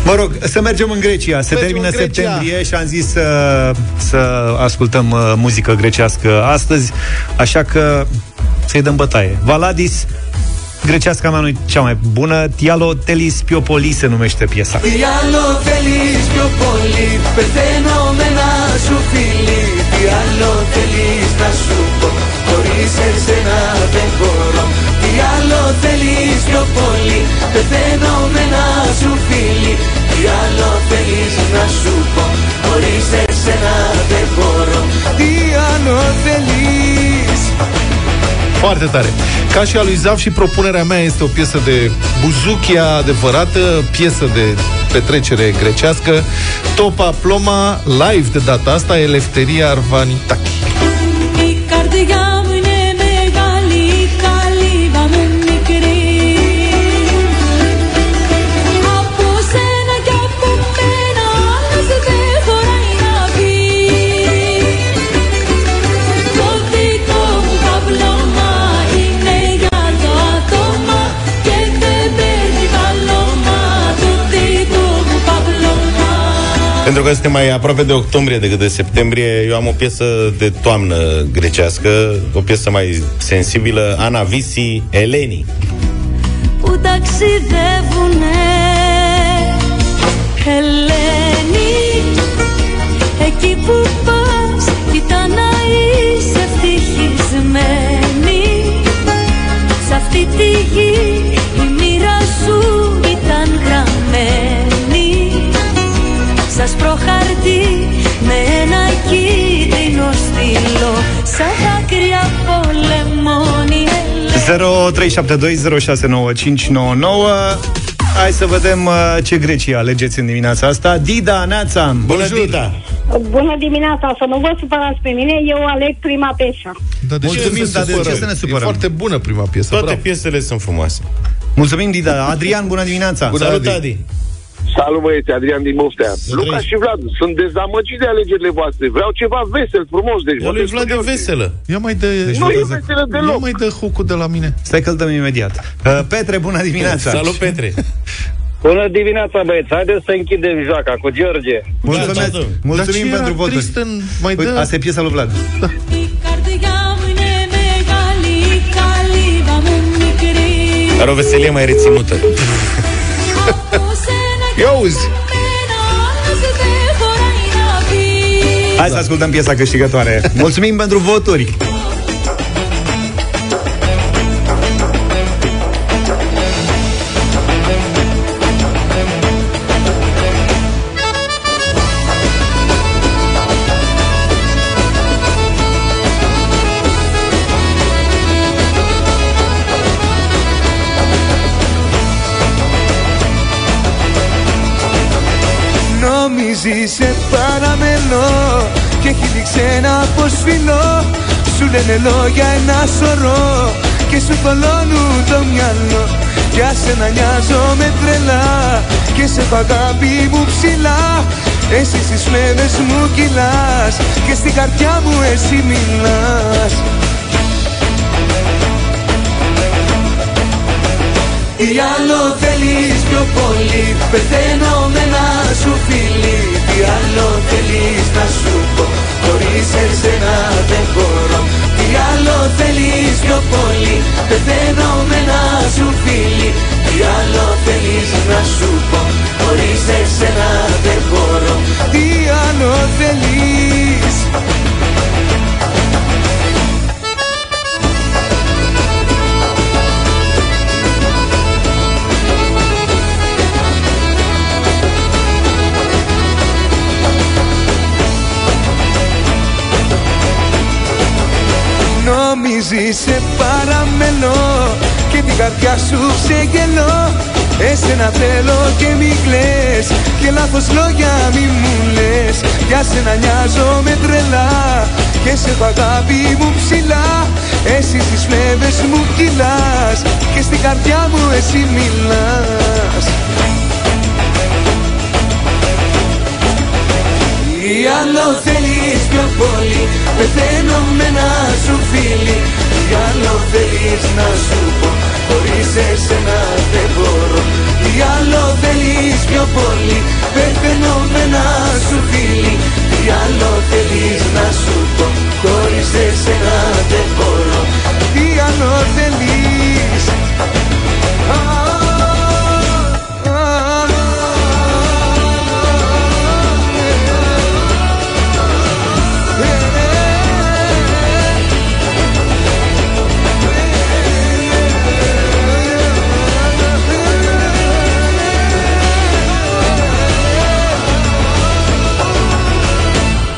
Mă rog, să mergem în Grecia. Se mergem termină septembrie și am zis să, să ascultăm muzică grecească astăzi, așa că să-i dăm bătaie. Valadis, greceasca mea nu e cea mai bună. Tialo Telis Piopoli se numește piesa. Tialo Telis Piopoli, pe fenomena sufi. πιο πολύ. Πεθαίνω με να σου φίλη. Τι άλλο θέλεις να σου πω? Χωρίς εσένα δεν μπορώ. Τι άλλο θέλεις? Foarte tare. Ca și a lui Zaf și propunerea mea este o piesă de buzuchia adevărată, piesă de petrecere grecească. Topa Ploma, live de data asta, Eleftheria Arvanitaki. Pentru că suntem mai aproape de octombrie decât de septembrie, eu am o piesă de toamnă grecească, o piesă mai sensibilă, Ana Visi, Eleni. Που ταξιδεύουνε Ελένη, εκεί που πας ήταν να είσαι ευτυχισμένη. Σ' αυτή τη γη η μοίρα σου ήταν γραμμένη. Σας προχαρτί με ένα κίτρινο στυλό, σαν δάκρυα από λεμόνι. Zero trei șapte doi zero șase nouă cinci nouă nouă. Hai să vedem ce greci alegeți în dimineața asta. Dida, Neața, bună, bună Dida. Bună dimineața, să nu vă supărați pe mine, eu aleg prima piesă. Da, de mulțumim, dar de ce să ne supărăm? E foarte bună prima piesă. Toate bravo. Piesele sunt frumoase. Mulțumim, Dida. Adrian, bună dimineața. Bună, salut, Adi, Adi. Salut, băieți, Adrian din Buftea. Luca și Vlad, sunt dezamăgiți de alegerile voastre. Vreau ceva vesel, frumos, deci. Ăla e Vlad e veselă. Ia mai dă, deci nu e veselă deloc. Ia mai dă hucul de la mine. Stai că îl dăm imediat. Uh, Petre, bună dimineața. Salut, Petre. Bună dimineața, băieți. Haideți să închidem joaca cu George. Mulțumesc. Da, da, da. Mulțumim pentru voturi. Uite, asta e piesa lui Vlad. Da. Dar o veselie mai reținută. Iauzi! Hai să ascultăm piesa câștigătoare. Mulțumim pentru voturi! Σε παραμελώ και χίλι ξένα πως φιλώ. Σου λένε λόγια ένα σωρό και σου κολώνουν το μυαλό. Για σένα νοιάζομαι τρελά και σε παγάπη μου ψηλά. Εσύ στις φλέβες μου κυλάς και στην καρδιά μου εσύ μιλάς. Τι άλλο θέλεις πιο πολύ, πεθαίνω με ένα σου φίλι. Τι άλλο θέλεις να σου πω, χωρίς εσένα δεν μπορώ. Τι άλλο θέλεις πιο πολύ, πεθαίνω με ένα σου φίλι. Τι άλλο θέλεις να σου πω, χωρίς εσένα δεν μπορώ. Τι άλλο θέλεις. Νομίζεις σε παραμελώ και την καρδιά σου ξεγελώ. Εσένα θέλω και μη κλαις και λάθος λόγια μη μου λες. Για σένα νοιάζομαι τρελά και σε έχω αγάπη μου ψηλά. Εσύ στις φλέβες μου κυλάς και στην καρδιά μου εσύ μιλάς. Τι άλλο θέλεις πιο πολύ, πεθαίνω με ένα σου φίλι. Τι άλλο θέλεις να σου πω, χωρίς εσένα δεν μπορώ. Τι άλλο θέλεις πιο πολύ, πεθαίνω με ένα σου φίλι. Τι άλλο θέλεις να σου πω, χωρίς εσένα δεν μπορώ. Τι άλλο θέλεις.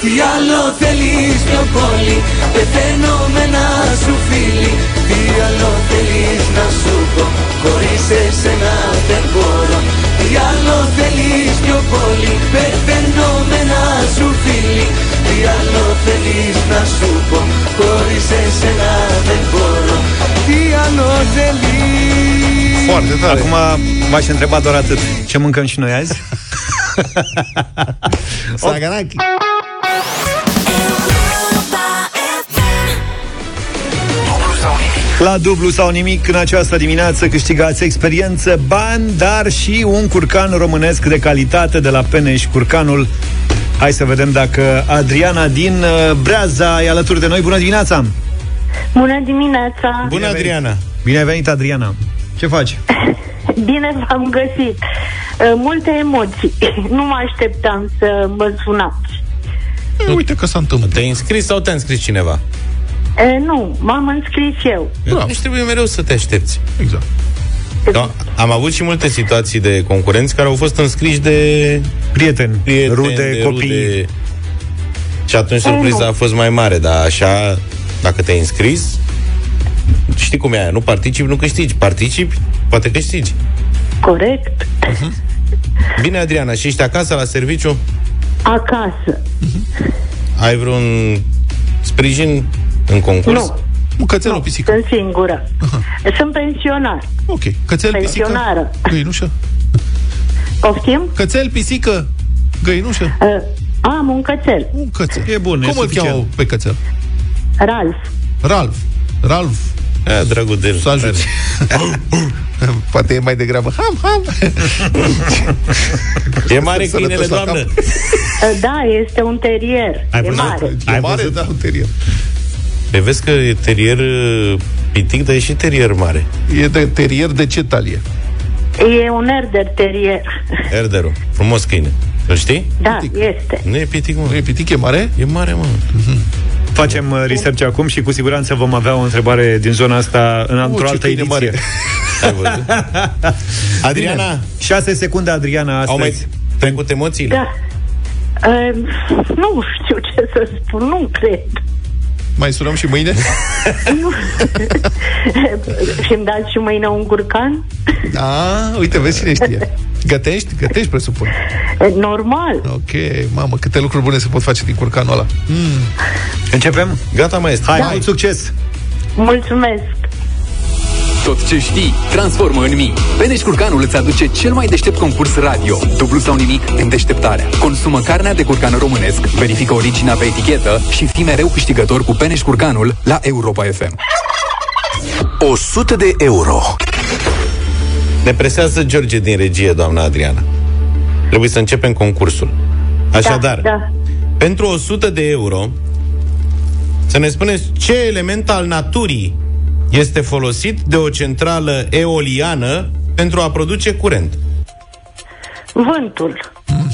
Τι άλλο θέλεις πιο πολύ, πεθαίνομαι σου φίλη. Τι άλλο θέλεις να σου πω, χωρίς εσένα δεν μπορώ. Τι άλλο θέλεις πιο πολύ, πεθαίνομαι σου φίλη. Τι άλλο θέλεις να σου πω, χωρίς εσένα δεν μπορώ. Τι άλλο θέλεις. Foarte tare. Acum v-aș întreba doar atât. Ce mâncăm și noi azi? Saganaki. La dublu sau nimic, în această dimineață câștigați experiență, bani, dar și un curcan românesc de calitate de la Peneș, curcanul. Hai să vedem dacă Adriana din Breaza e alături de noi. Bună dimineața! Bună dimineața! Bună, Adriana! Bine ai venit, Adriana! Ce faci? Bine v-am găsit! Multe emoții. Nu mă așteptam să mă sunați. E, uite că s-a întâmplat. Te-ai înscris sau te-a înscris cineva? E, nu, m-am înscris eu. Da. Deci trebuie mereu să te aștepți. Exact. Da, am avut și multe situații de concurenți care au fost înscriși de prieteni, prieteni rude, de copii. Rude. Și atunci surpriza a fost mai mare, dar așa, dacă te-ai înscris, știi cum e aia, nu participi, nu câștigi. Participi, poate câștigi. Corect. Uh-huh. Bine, Adriana, și ești acasă, la serviciu? Acasă. Uh-huh. Ai vreun sprijin în concurs? Nu. Cățel, nu, pisică? Sunt singură. Aha. Sunt pensionar. Ok. Cățel, pensionară. Pisică, găinușă? Poftim? Cățel, pisică, găinușă? Uh, am un cățel. Un cățel. E bun. Cum e îl cheamă pe cățel? Ralf. Ralf. Ralf. E, dragul de el. Să ajuți. Poate e mai degrabă ham, ham. E mare câinele, doamnă? Da, este un terier. Ai e mare. E Ai mare, da, un terier. Pe vezi că e terier pitic, dar e și terier mare. E de terier de ce talie? E un erder terier. Erderul, frumos câine. Îl știi? Da, pitic. Este. Nu e pitic, mă. Nu e pitic, e mare? E mare, mă. Mm-hmm. Facem research acum și cu siguranță vom avea o întrebare din zona asta în într-o altă ediție. Adriana, șase secunde, Adriana, astăzi. Au mai trecut emoțiile? Da. Uh, nu știu ce să spun, nu cred. Mai sunăm și mâine? Nu. Și-mi dați și mâine un curcan? Da, uite, vezi cine știe. Gătești? Gătești, presupun. Normal. Ok, mamă, câte lucruri bune se pot face din curcanul ăla. Mm. Începem? Gata, mai este. Hai, da. Mult succes! Mulțumesc! Tot ce știi, transformă în mii. Peneș Curcanul îți aduce cel mai deștept concurs radio. Dublu sau nimic în deșteptarea. Consumă carnea de curcan românesc, verifică originea pe etichetă și fii mereu câștigător cu Peneș Curcanul la Europa F M. o sută de euro. Ne presează George din regie, doamna Adriana. Trebuie să începem concursul. Așadar, da, da. Pentru o sută de euro, să ne spuneți ce element al naturii este folosit de o centrală eoliană pentru a produce curent. Vântul. Mm.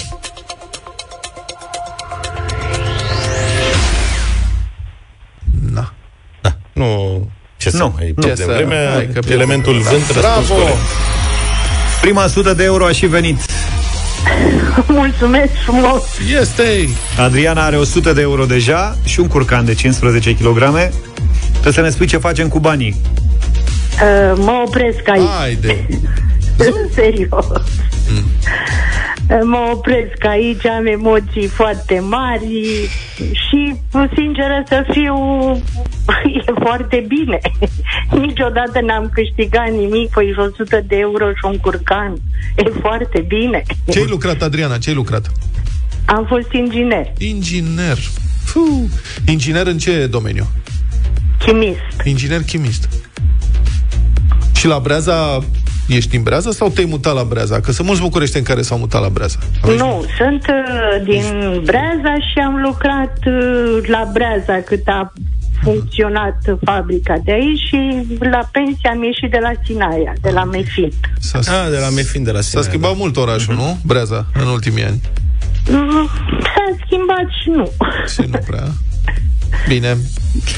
Na. Da. Nu. Ce să nu. mai nu. Ce de să... vremea, hai, că elementul da. vânt. Bravo! Prima sută de euro a și venit. Mulțumesc frumos! Este! Adriana are o sută de euro deja și un curcan de cincisprezece kilograme. Trebuie să ne spui ce facem cu banii. Uh, mă opresc aici. Haide! Serios! Mm. Mă opresc aici, am emoții foarte mari și, sinceră să fiu, e foarte bine. Niciodată n-am câștigat nimic, păi și o sută de euro și un curcan. E foarte bine. Ce ai lucrat, Adriana? Ce ai lucrat? Am fost inginer. Inginer. Fuh. Inginer în ce domeniu? Chimist. Inginer chimist. Și la Breaza... Ești din Breaza sau te-ai mutat la Breaza? Că sunt mulți bucureșteni în care s-au mutat la Breaza. Aveți nu, m-? sunt uh, din Breaza și am lucrat uh, la Breaza cât a funcționat uh, fabrica de aici și la pensie am ieșit de la Sinaia, de la Mefin. S-a, ah, de la Mefin, de la Sinaia. S-a schimbat da. mult orașul, uh-huh. nu? Breaza, în ultimii ani. S-a schimbat și nu. Și nu prea. Bine,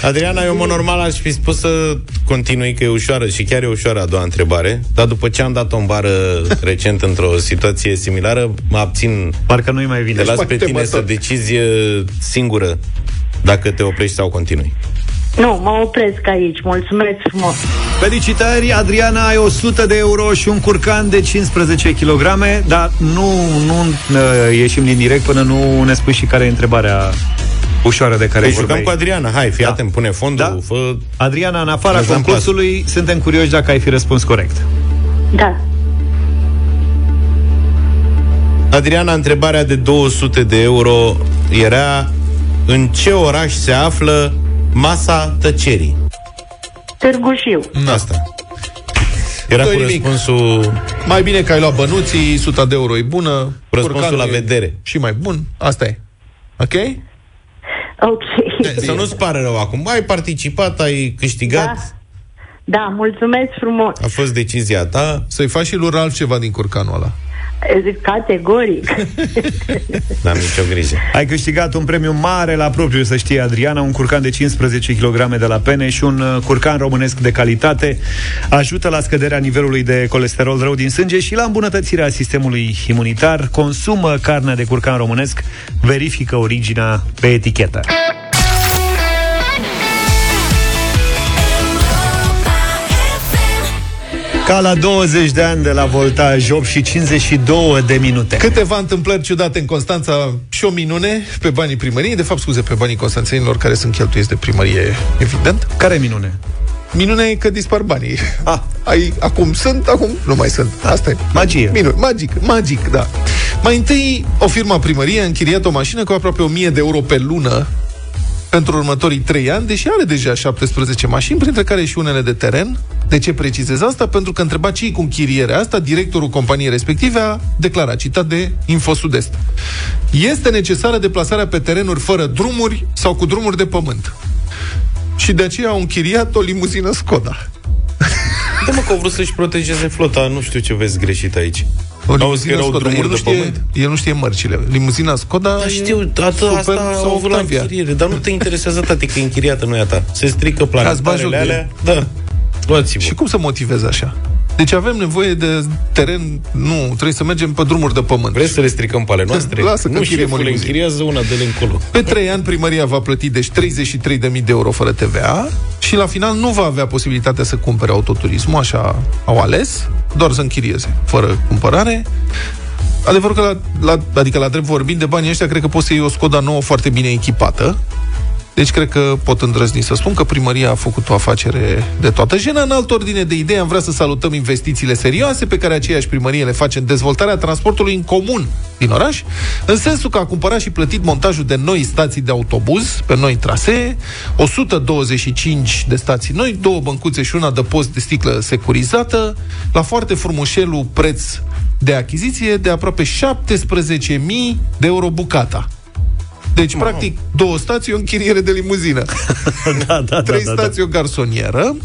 Adriana, eu mă normal aș fi spus să continui, că e ușoară și chiar e ușoară a doua întrebare, dar după ce am dat-o în bară recent într-o situație similară, mă abțin. Parcă nu-i mai vine. Te las pe tine să decizi singură dacă te oprești sau continui. Nu, mă opresc aici, mulțumesc frumos. Felicitări, Adriana, ai o sută de euro și un curcan de cincisprezece kilograme. Dar nu, nu uh, ieșim din direct până nu ne spui și care e întrebarea ușoară de care păi vorbeai. Jucăm cu Adriana, hai, fii da. atent, pune fondul, da? fă... Adriana, în afara concursului, suntem curioși dacă ai fi răspuns corect. Da. Adriana, întrebarea de două sute de euro era: în ce oraș se află Masa Tăcerii? Târgu Jiu. Asta. Era cu răspunsul... Mai bine că ai luat bănuții, o sută de euro e bună. Răspunsul la vedere. Și mai bun. Asta e. Ok? Ok. Să nu-ți pară rău acum. Ai participat, ai câștigat. Da, da, mulțumesc frumos. A fost decizia ta. Să-i faci și lui Ralf ceva din curcanul ăla. Categoric. N-am nicio grijă. Ai câștigat un premiu mare la propriu, să știi, Adriana. Un curcan de cincisprezece kilograme de la Pene și un curcan românesc de calitate. Ajută la scăderea nivelului de colesterol rău din sânge și la îmbunătățirea sistemului imunitar. Consumă carnea de curcan românesc. Verifică originea pe etichetă. Ca la douăzeci de ani de la Voltaj, opt și cincizeci și două de minute. Câteva întâmplări ciudate în Constanța și o minune pe banii primăriei. De fapt, scuze, pe banii constanțenilor care sunt cheltuiți de primărie, evident. Care minune? Minunea e că dispar banii. Ah. Ai, acum sunt, acum nu mai sunt. Asta e. Magie. Minune. Magic, magic, da. Mai întâi, o firmă a primăriei a închiriat o mașină cu aproape o mie de euro pe lună pentru următorii trei ani, deși are deja șaptesprezece mașini, printre care și unele de teren. De ce precizez asta? Pentru că întreba ce-i cu închirierea asta, directorul companiei respective a declarat, citat de InfoSud-Est: este necesară deplasarea pe terenuri fără drumuri sau cu drumuri de pământ. Și de aceea au închiriat o limuzină Skoda. Da, mă, că au vrut să-și protejeze flota, nu știu ce vezi greșit aici. O limuzină Skoda, Skoda. Drumuri el, nu știe, el nu știe mărcile. Limuzina Skoda, da, știu, atâta, asta au avut la închiriere. Dar nu te interesează, tati, că e închiriată, nu e a ta. Se strică planetarele alea. Da. Luați-vă. Și cum să motivezi așa? Deci avem nevoie de teren, nu, trebuie să mergem pe drumuri de pământ. Vreți să le stricăm pe ale noastre? Lasă, nu, șeful le închiriază una de le încolo. Pe trei ani primăria va plăti deci treizeci și trei de mii de euro fără T V A și la final nu va avea posibilitatea să cumpere autoturismul, așa au ales, doar să închirieze, fără cumpărare. Adevărul că, la, la, adică la drept vorbind, de banii ăștia, cred că poți să iei o Skoda nouă foarte bine echipată. Deci cred că pot îndrăzni să spun că primăria a făcut o afacere de toată jena. În altă ordine de idei, am vrea să salutăm investițiile serioase pe care aceeași primărie le face în dezvoltarea transportului în comun din oraș, în sensul că a cumpărat și plătit montajul de noi stații de autobuz pe noi trasee, o sută douăzeci și cinci de stații noi, două băncuțe și un adăpost de sticlă securizată, la foarte frumușelul preț de achiziție de aproape șaptesprezece mii de euro bucata. Deci, wow, practic, două stații, o închiriere de limuzină, da, da, trei da, da, stații, da, o garsonieră,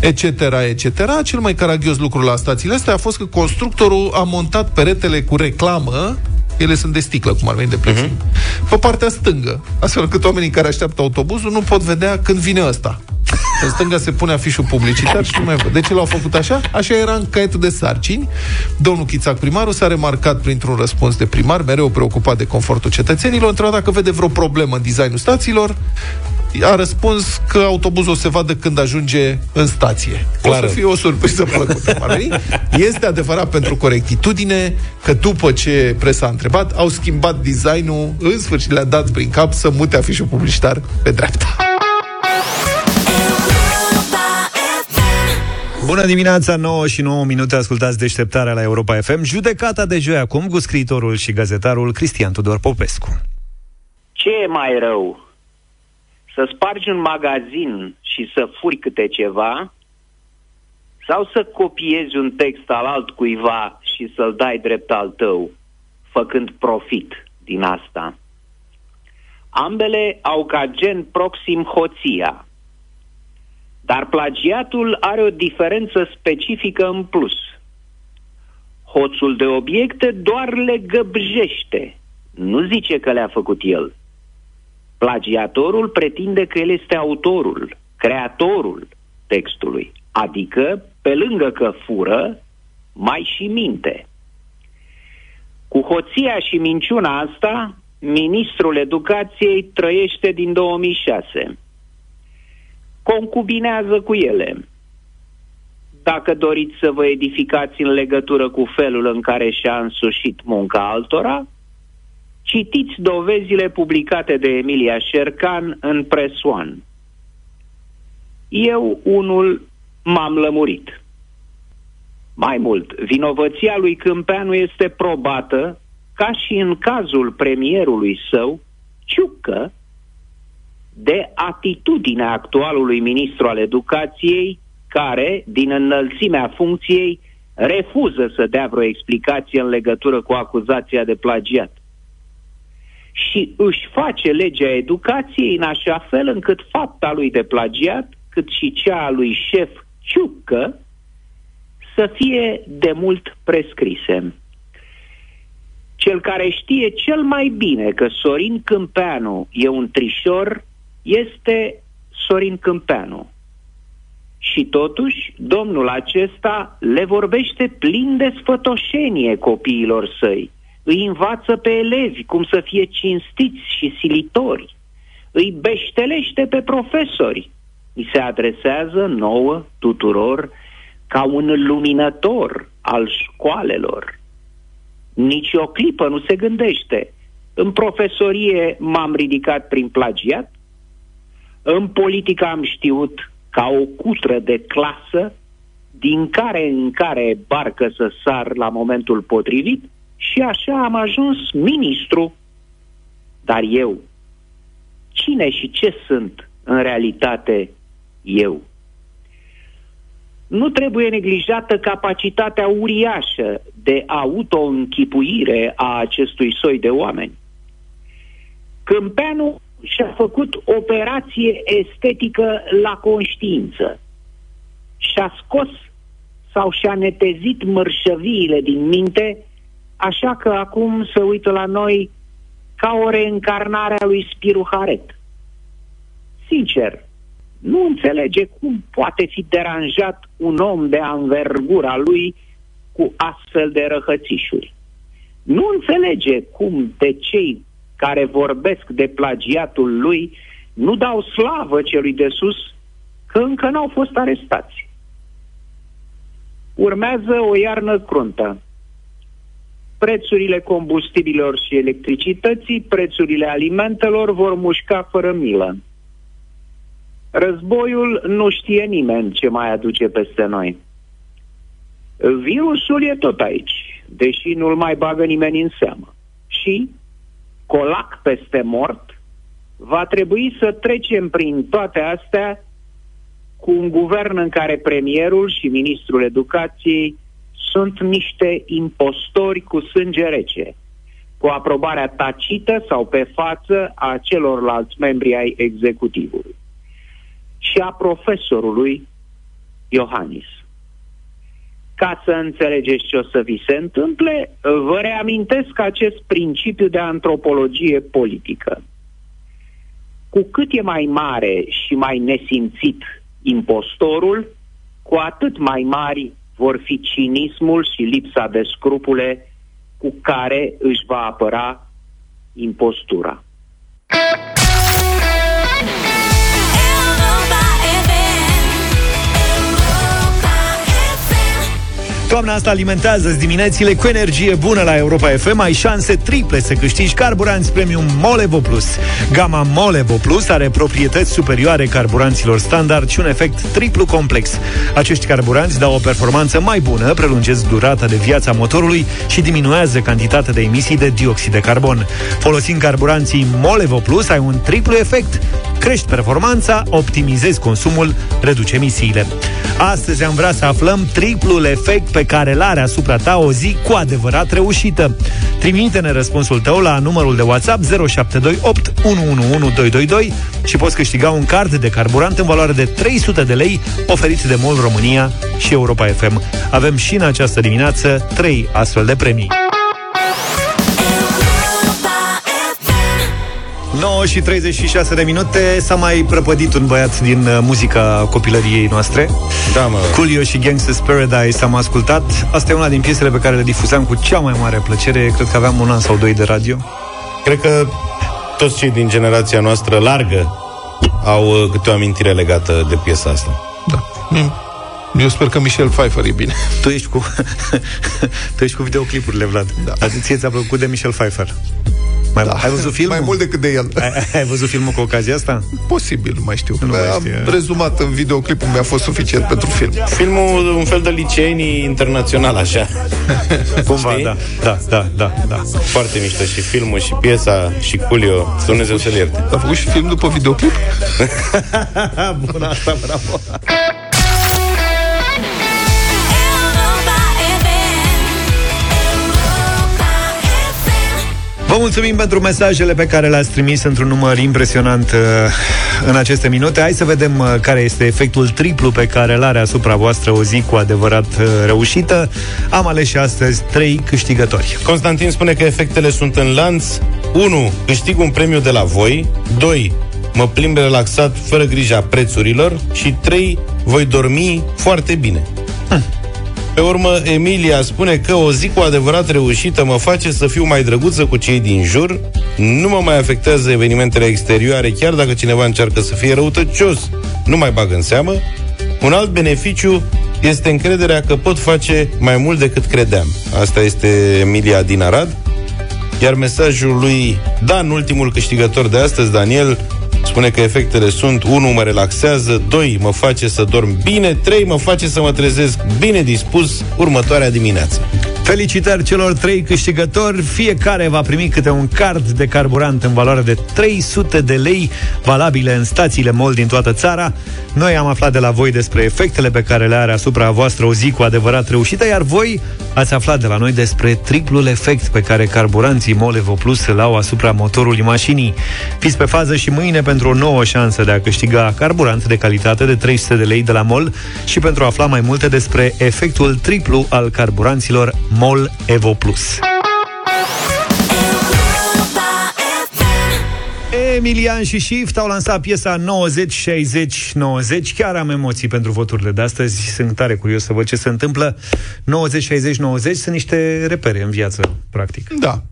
et cetera, et cetera. Cel mai caragios lucru la stațiile astea a fost că constructorul a montat peretele cu reclamă, ele sunt de sticlă, cum ar veni de plăcin, uh-huh, pe partea stângă, astfel încât oamenii care așteaptă autobuzul nu pot vedea când vine ăsta. În stânga se pune afișul publicitar și nu mai văd. De ce l-au făcut așa? Așa era în caietul de sarcini. Domnul Chițac, primarul, s-a remarcat printr-un răspuns de primar, mereu preocupat de confortul cetățenilor, întrebat dacă vede vreo problemă în designul stațiilor. A răspuns că autobuzul se vadă când ajunge în stație. Clar, o să fie o surpriză plăcută. Este adevărat, pentru corectitudine, că după ce presa a întrebat, au schimbat designul, în sfârșit le-a dat prin cap să mute afișul publicitar pe dreapta. Bună dimineața, nouă și nouă minute, ascultați Deșteptarea la Europa F M. Judecata de joi acum cu scriitorul și gazetarul Cristian Tudor Popescu. Ce e mai rău? Să spargi un magazin și să furi câte ceva? Sau să copiezi un text al altcuiva și să-l dai drept al tău, făcând profit din asta? Ambele au ca gen proxim hoția. Dar plagiatul are o diferență specifică în plus. Hoțul de obiecte doar le găbjește, nu zice că le-a făcut el. plagiatorul pretinde că el este autorul, creatorul textului, adică, pe lângă că fură, mai și minte. Cu hoția și minciuna asta, ministrul educației trăiește din două mii șase. Concubinează cu ele. Dacă doriți să vă edificați în legătură cu felul în care și-a însușit munca altora, citiți dovezile publicate de Emilia Șercan în Presoan. Eu, unul, m-am lămurit. Mai mult, vinovăția lui Cîmpeanu este probată, ca și în cazul premierului său, Ciucă, de atitudinea actualului ministru al educației, care, din înălțimea funcției, refuză să dea vreo explicație în legătură cu acuzația de plagiat. Și își face legea educației în așa fel încât fapta lui de plagiat, cât și cea a lui șef Ciucă, să fie de mult prescrise. Cel care știe cel mai bine că Sorin Cîmpeanu e un trișor este Sorin Cîmpeanu. Și totuși, domnul acesta le vorbește plin de sfătoșenie copiilor săi. Îi învață pe elevi cum să fie cinstiți și silitori. Îi beștelește pe profesori. Îi se adresează nouă, tuturor, ca un luminător al școalelor. Nici o clipă nu se gândește. În profesorie m-am ridicat prin plagiat? În politică am știut ca o cutră de clasă din care în care barcă să sar la momentul potrivit și așa am ajuns ministru. Dar eu, cine și ce sunt în realitate eu? Nu trebuie neglijată capacitatea uriașă de auto-închipuire a acestui soi de oameni. Cîmpeanu și-a făcut operație estetică la conștiință. Și-a scos sau și-a netezit mărșăviile din minte, așa că acum se uită la noi ca o reîncarnare a lui Spiru Haret. Sincer, nu înțelege cum poate fi deranjat un om de anvergura lui cu astfel de răhățișuri. Nu înțelege cum de cei care vorbesc de plagiatul lui nu dau slavă celui de sus că încă n-au fost arestați. Urmează o iarnă cruntă. Prețurile combustibililor și electricității, prețurile alimentelor vor mușca fără milă. Războiul nu știe nimeni ce mai aduce peste noi. Virusul e tot aici, deși nu-l mai bagă nimeni în seamă. Și, colac peste mort, va trebui să trecem prin toate astea cu un guvern în care premierul și ministrul educației sunt niște impostori cu sânge rece, cu aprobarea tacită sau pe față a celorlalți membri ai executivului și a profesorului Iohannis. Ca să înțelegeți ce o să vi se întâmple, vă reamintesc acest principiu de antropologie politică. Cu cât e mai mare și mai nesimțit impostorul, cu atât mai mari vor fi cinismul și lipsa de scrupule cu care își va apăra impostura. Toamna asta alimentează-ți diminețile cu energie bună la Europa F M. Ai șanse triple să câștigi carburanți premium Molevo Plus. Gama Molevo Plus are proprietăți superioare carburanților standard și un efect triplu complex. Acești carburanți dau o performanță mai bună, prelungesc durata de viață a motorului și diminuează cantitatea de emisii de dioxid de carbon. Folosind carburanții Molevo Plus, ai un triplu efect. Crești performanța, optimizezi consumul, reduci emisiile. Astăzi am vrea să aflăm triplul efect pe care l-are asupra ta o zi cu adevărat reușită. Trimite-ne răspunsul tău la numărul de WhatsApp zero șapte doi opt unu unu unu doi doi doi și poți câștiga un card de carburant în valoare de trei sute de lei oferit de MOL România și Europa F M. Avem și în această dimineață trei astfel de premii. nouă și treizeci și șase de minute. S-a mai prăpădit un băiat din muzica copilăriei noastre. Da, mă. Coolio și Gangsta's Paradise am ascultat. Asta e una din piesele pe care le difuzam cu cea mai mare plăcere. Cred că aveam un an sau doi de radio. Cred că toți cei din generația noastră largă au câte o amintire legată de piesa asta. Da. Mm. Eu sper că Michelle Pfeiffer e bine. Tu ești cu tu ești cu videoclipurile, Vlad. Da. Azi ție ți-a plăcut de Michelle Pfeiffer? Mai, da. Ai văzut filmul? Mai mult decât de el. Ai, ai văzut filmul cu ocazia asta? Posibil, nu mai știu. Nu mai am știu. Rezumat în videoclipul, mi-a fost suficient pentru film. Filmul un fel de liceenii internațional, așa. Cumva, da, da, da, da, da. Foarte mișto și filmul și piesa și Coolio, Dumnezeu să-l ierte. A făcut și film după videoclip? Bună asta, bravo. Vă mulțumim pentru mesajele pe care le-ați trimis într-un număr impresionant în aceste minute. Hai să vedem care este efectul triplu pe care îl are asupra voastră o zi cu adevărat reușită. Am ales și astăzi trei câștigători. Constantin spune că efectele sunt în lanț. unu. Câștig un premiu de la voi. doi. Mă plimb relaxat fără grija prețurilor. Și trei. Voi dormi foarte bine. Hm. Pe urmă, Emilia spune că o zi cu adevărat reușită mă face să fiu mai drăguță cu cei din jur, nu mă mai afectează evenimentele exterioare, chiar dacă cineva încearcă să fie răutăcios, nu mai bag în seamă. Un alt beneficiu este încrederea că pot face mai mult decât credeam. Asta este Emilia din Arad. Iar mesajul lui Dan, ultimul câștigător de astăzi, Daniel, spune că efectele sunt: unu. Mă relaxează, doi. Mă face să dorm bine, trei. Mă face să mă trezesc bine dispus următoarea dimineață. Felicitări celor trei câștigători. Fiecare va primi câte un card de carburant în valoare de trei sute de lei, valabile în stațiile MOL din toată țara. Noi am aflat de la voi despre efectele pe care le are asupra voastră o zi cu adevărat reușită, iar voi ați aflat de la noi despre triplul efect pe care carburanții Molevo Plus îl au asupra motorului mașinii. Fiți pe fază și mâine pentru o nouă șansă de a câștiga carburant de calitate de trei sute de lei de la MOL și pentru a afla mai multe despre efectul triplu al carburanților MOL Evo Plus. Emilian și Shift au lansat piesa nouăzeci șaizeci nouăzeci. Chiar am emoții pentru voturile de astăzi. Sunt tare curios să văd ce se întâmplă. nouăzeci șaizeci nouăzeci sunt niște repere în viață, practic. Da.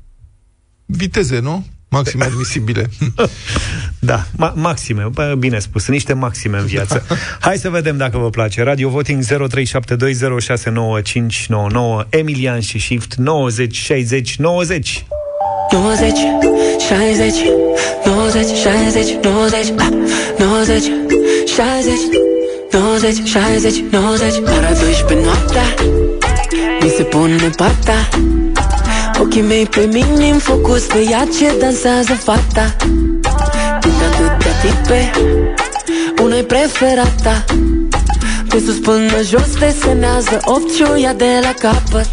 Viteze, nu? Maxime admisibile. Da, ma- maxime, bine spus, niște maxime în viață. Da. Hai să vedem dacă vă place. Radio Voting zero trei șapte doi zero șase nouă cinci nouă nouă. Emilian și Shift nouăzeci șaizeci nouăzeci. nouăzeci șaizeci nouăzeci nouăzeci șaizeci nouăzeci nouăzeci șaizeci nouăzeci șaizeci nouăzeci. Ora douăsprezece noaptea, mi se pune pata. Ochii mei pe mine în focus pe ea ce dansează fata. Dintre atâtea tipe, una-i preferata. De sus până jos desenează opțiunea de la capăt.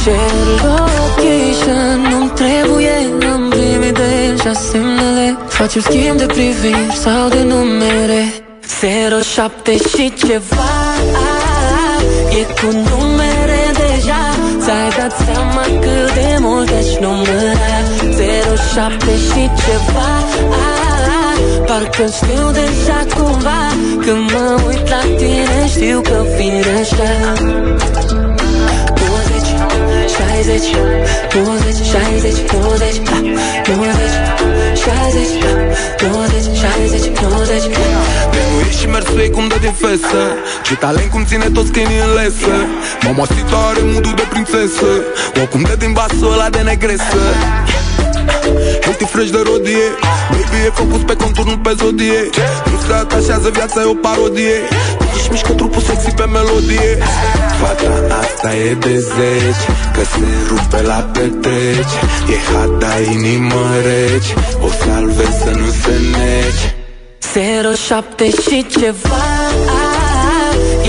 Share location, nu-mi trebuie, am primit de el și asemnele. Facem schimb de priviri sau de numere. Zero șapte și ceva e cu numere deja. Ți-ai dat seama cât de mult ești numărat. Zero șapte și ceva, parcă știu deja cumva. Când mă uit la tine știu că fiind așa. Nouăzeci șaizeci nouăzeci șaizeci nouăzeci nouăzeci șaizeci nouăzeci șaizeci nouăzeci. Pe și mersul ei cum dă din fesă. Ce talent cum ține toți câinii în lesă. Mama sita are mudul de prințesă. O cum dă din vasul ăla de negresă. Healthy fresh de rodie. Baby e focus pe contur, nu pe zodie. Nu se atașează, viața e o parodie. Își mișcă trupul sexy pe melodie. Fata asta e de zeci, că se rupe la petreci. E hata, inimă reci, o salvez să nu se neci. Zero șapte și ceva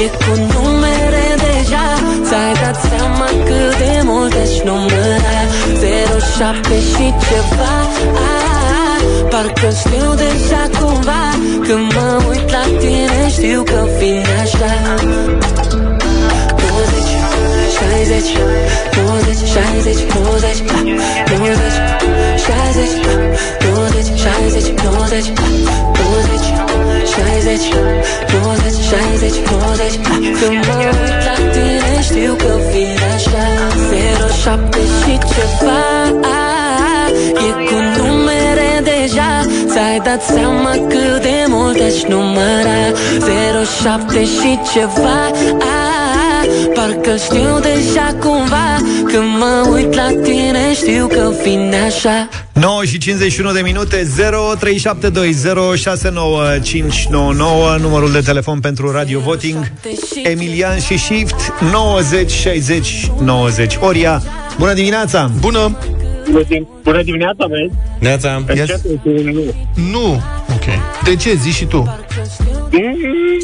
e cu numere deja. Ți-ai dat seama cât de mult ești numărat. Zero șapte și ceva, parcă știu deja cumva. Când mă uit la tine știu că fiind așa. Nouăzeci șaizeci nouăzeci șaizeci nouăzeci nouăzeci șaizeci nouăzeci șaizeci nouăzeci, nouăzeci, șaizeci, nouăzeci, nouăzeci. Când mă uit la tine știu că vin așa. Zero șapte și ceva e cu numere deja. Ți-ai dat seama cât de mult aș număra. Zero șapte și ceva, parcă știu deja cumva. Când mă uit la tine știu că vin așa. Nouă și cincizeci și unu de minute. Zero trei șapte doi zero șase nouă cinci nouă nouă, numărul de telefon pentru Radio Voting. Emilian și Shift, nouăzeci șaizeci nouăzeci. Oria, bună dimineața. Bună. Bună dimineața, băieți. Neața. Yes. Nu. Okay. De ce zici și tu?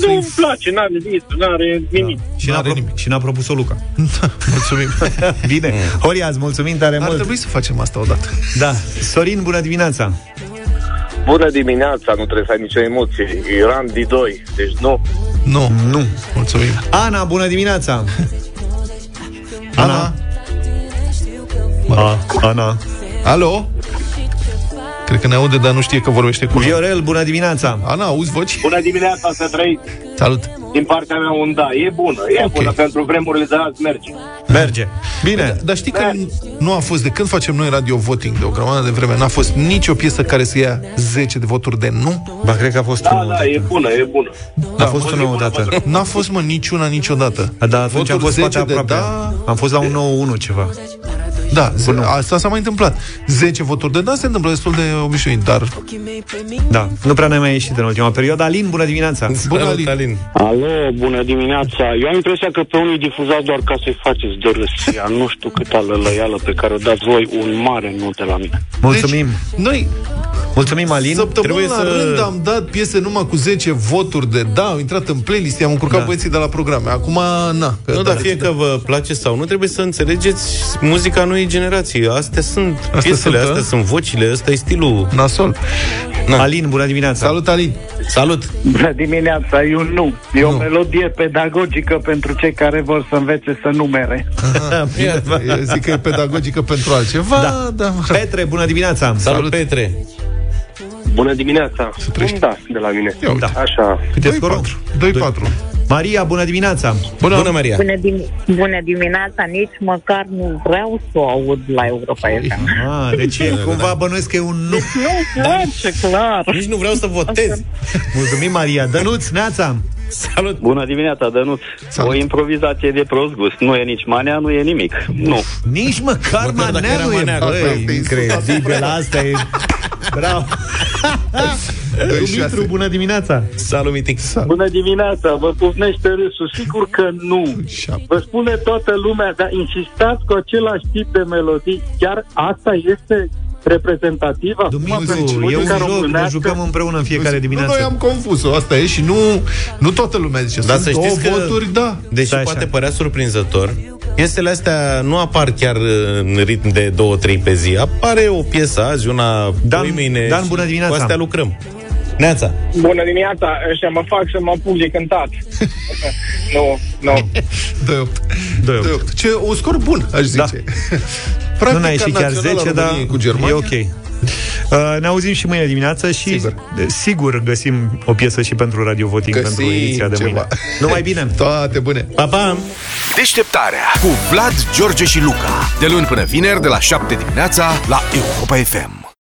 Nu îmi place, n-are zis, n-are nimic. Și n-a, pro- și n-a propus-o Luca. Mulțumim. Bine. Horia, îți mulțumim tare mult. Ar trebui să facem asta odată. Da. Sorin, bună dimineața. Bună dimineața, nu trebuie să ai nicio emoție. Iran D doi, deci nu. Nu, nu. Mulțumim. Ana, bună dimineața. Ana. Ana. A, Ana. Alo? Cred că ne aude, dar nu știe că vorbește cu Viorel, bună dimineața. Ana, auzi voci? Bună dimineața, să trăiți. Salut. Din partea mea un da, e bună, e okay. Bună, pentru vremurile de azi merge. Merge. Bine, dar, dar știi merge. Că nu a fost, de când facem noi Radio Voting de o grămadă de vreme, n-a fost nicio piesă care să ia zece de voturi de nu? Ba, cred că a fost da, unul. Da, da, e bună, e bună. Da, a fost unul odată. N-a fost, mă, niciuna niciodată. A, da, atunci am fost poate aproape. Da, am fost la un nouă unu ceva. Da, zi, asta s-a mai întâmplat. zece voturi de da se întâmplă destul de obișnuit, dar... Da, nu prea ne-a mai ieșit în ultima perioadă. Alin, bună dimineața! Bună, Alin. Alin! Alo, bună dimineața! Eu am impresia că pe unii difuzați doar ca să-i faceți de râsia. Nu știu câtă lălăială pe care o dați voi, un mare nu de la mine. Mulțumim! Deci, noi... Mulțumim, Alin! Săptămâna să... rând am dat piese numai cu zece voturi de da, am intrat în playlist, am încurcat da. Băieții de la programe. Acum, na! Nu, dar fie că vă place sau nu, trebuie să înțelegeți muzica noii generații. Astea sunt astea piesele, sunt, astea sunt vocile, ăsta e stilul nasol. Na. Alin, bună dimineața! Salut, Alin! Salut! Bună dimineața, eu nu. E nu. O melodie pedagogică pentru cei care vor să învețe să numere. Aha, bine, eu zic că e pedagogică pentru altceva. Da. Da. Petre, bună dimineața! Salut, Salut Petre! Bună dimineața! Un da de la mine. Eu, da. Așa. doi patru. Maria, bună dimineața! Bună, bună Maria! Bună, dim- bună dimineața! Nici măcar nu vreau să o aud la Europa F M. Ah, deci cumva bănuiesc că e un nu. Nu place, clar! Nici nu vreau să votez! Așa. Mulțumim, Maria! Dănuț, neața! Salut! Bună dimineața, Dănuț! Salut. O improvizație de prost gust. Nu e nici manea, nu e nimic. Nu. Nici măcar manea, manea nu e. Băi, incredibil, asta e... Bravo! Dumitru, bună dimineața! Salut, Mitic! Salut. Bună dimineața! Vă pufnește râsul, sigur că nu! Vă spune toată lumea, dar insistați cu același tip de melodii. Chiar asta este reprezentativa? Dumitru, e un joc, ne jucăm împreună în fiecare dimineață. Nu, noi am confuz-o, asta e și nu, nu toată lumea zice. Dar sunt două voturi, da. Deși da, poate părea surprinzător, piesele astea nu apar chiar în ritm de două-trei pe zi. Apare o piesă azi, una Dan, mâine Dan, bună dimineața. Cu astea lucrăm. Neața. Bună dimineața, ăștia mă fac să mă apuc de cântat. Nu, nu. doi opt. Ce, un scor bun, aș zice. Da. Practic, nu n-a ieșit chiar zece, dar cu Germania. E ok. Uh, ne auzim și mâine dimineață și sigur, de, sigur găsim o piesă și pentru Radio Voting. Găsim pentru ediția de mâine. Numai bine. Toate bune. Pa, pa. Deșteptarea cu Vlad, George și Luca. De luni până vineri de la șapte dimineața la Europa F M.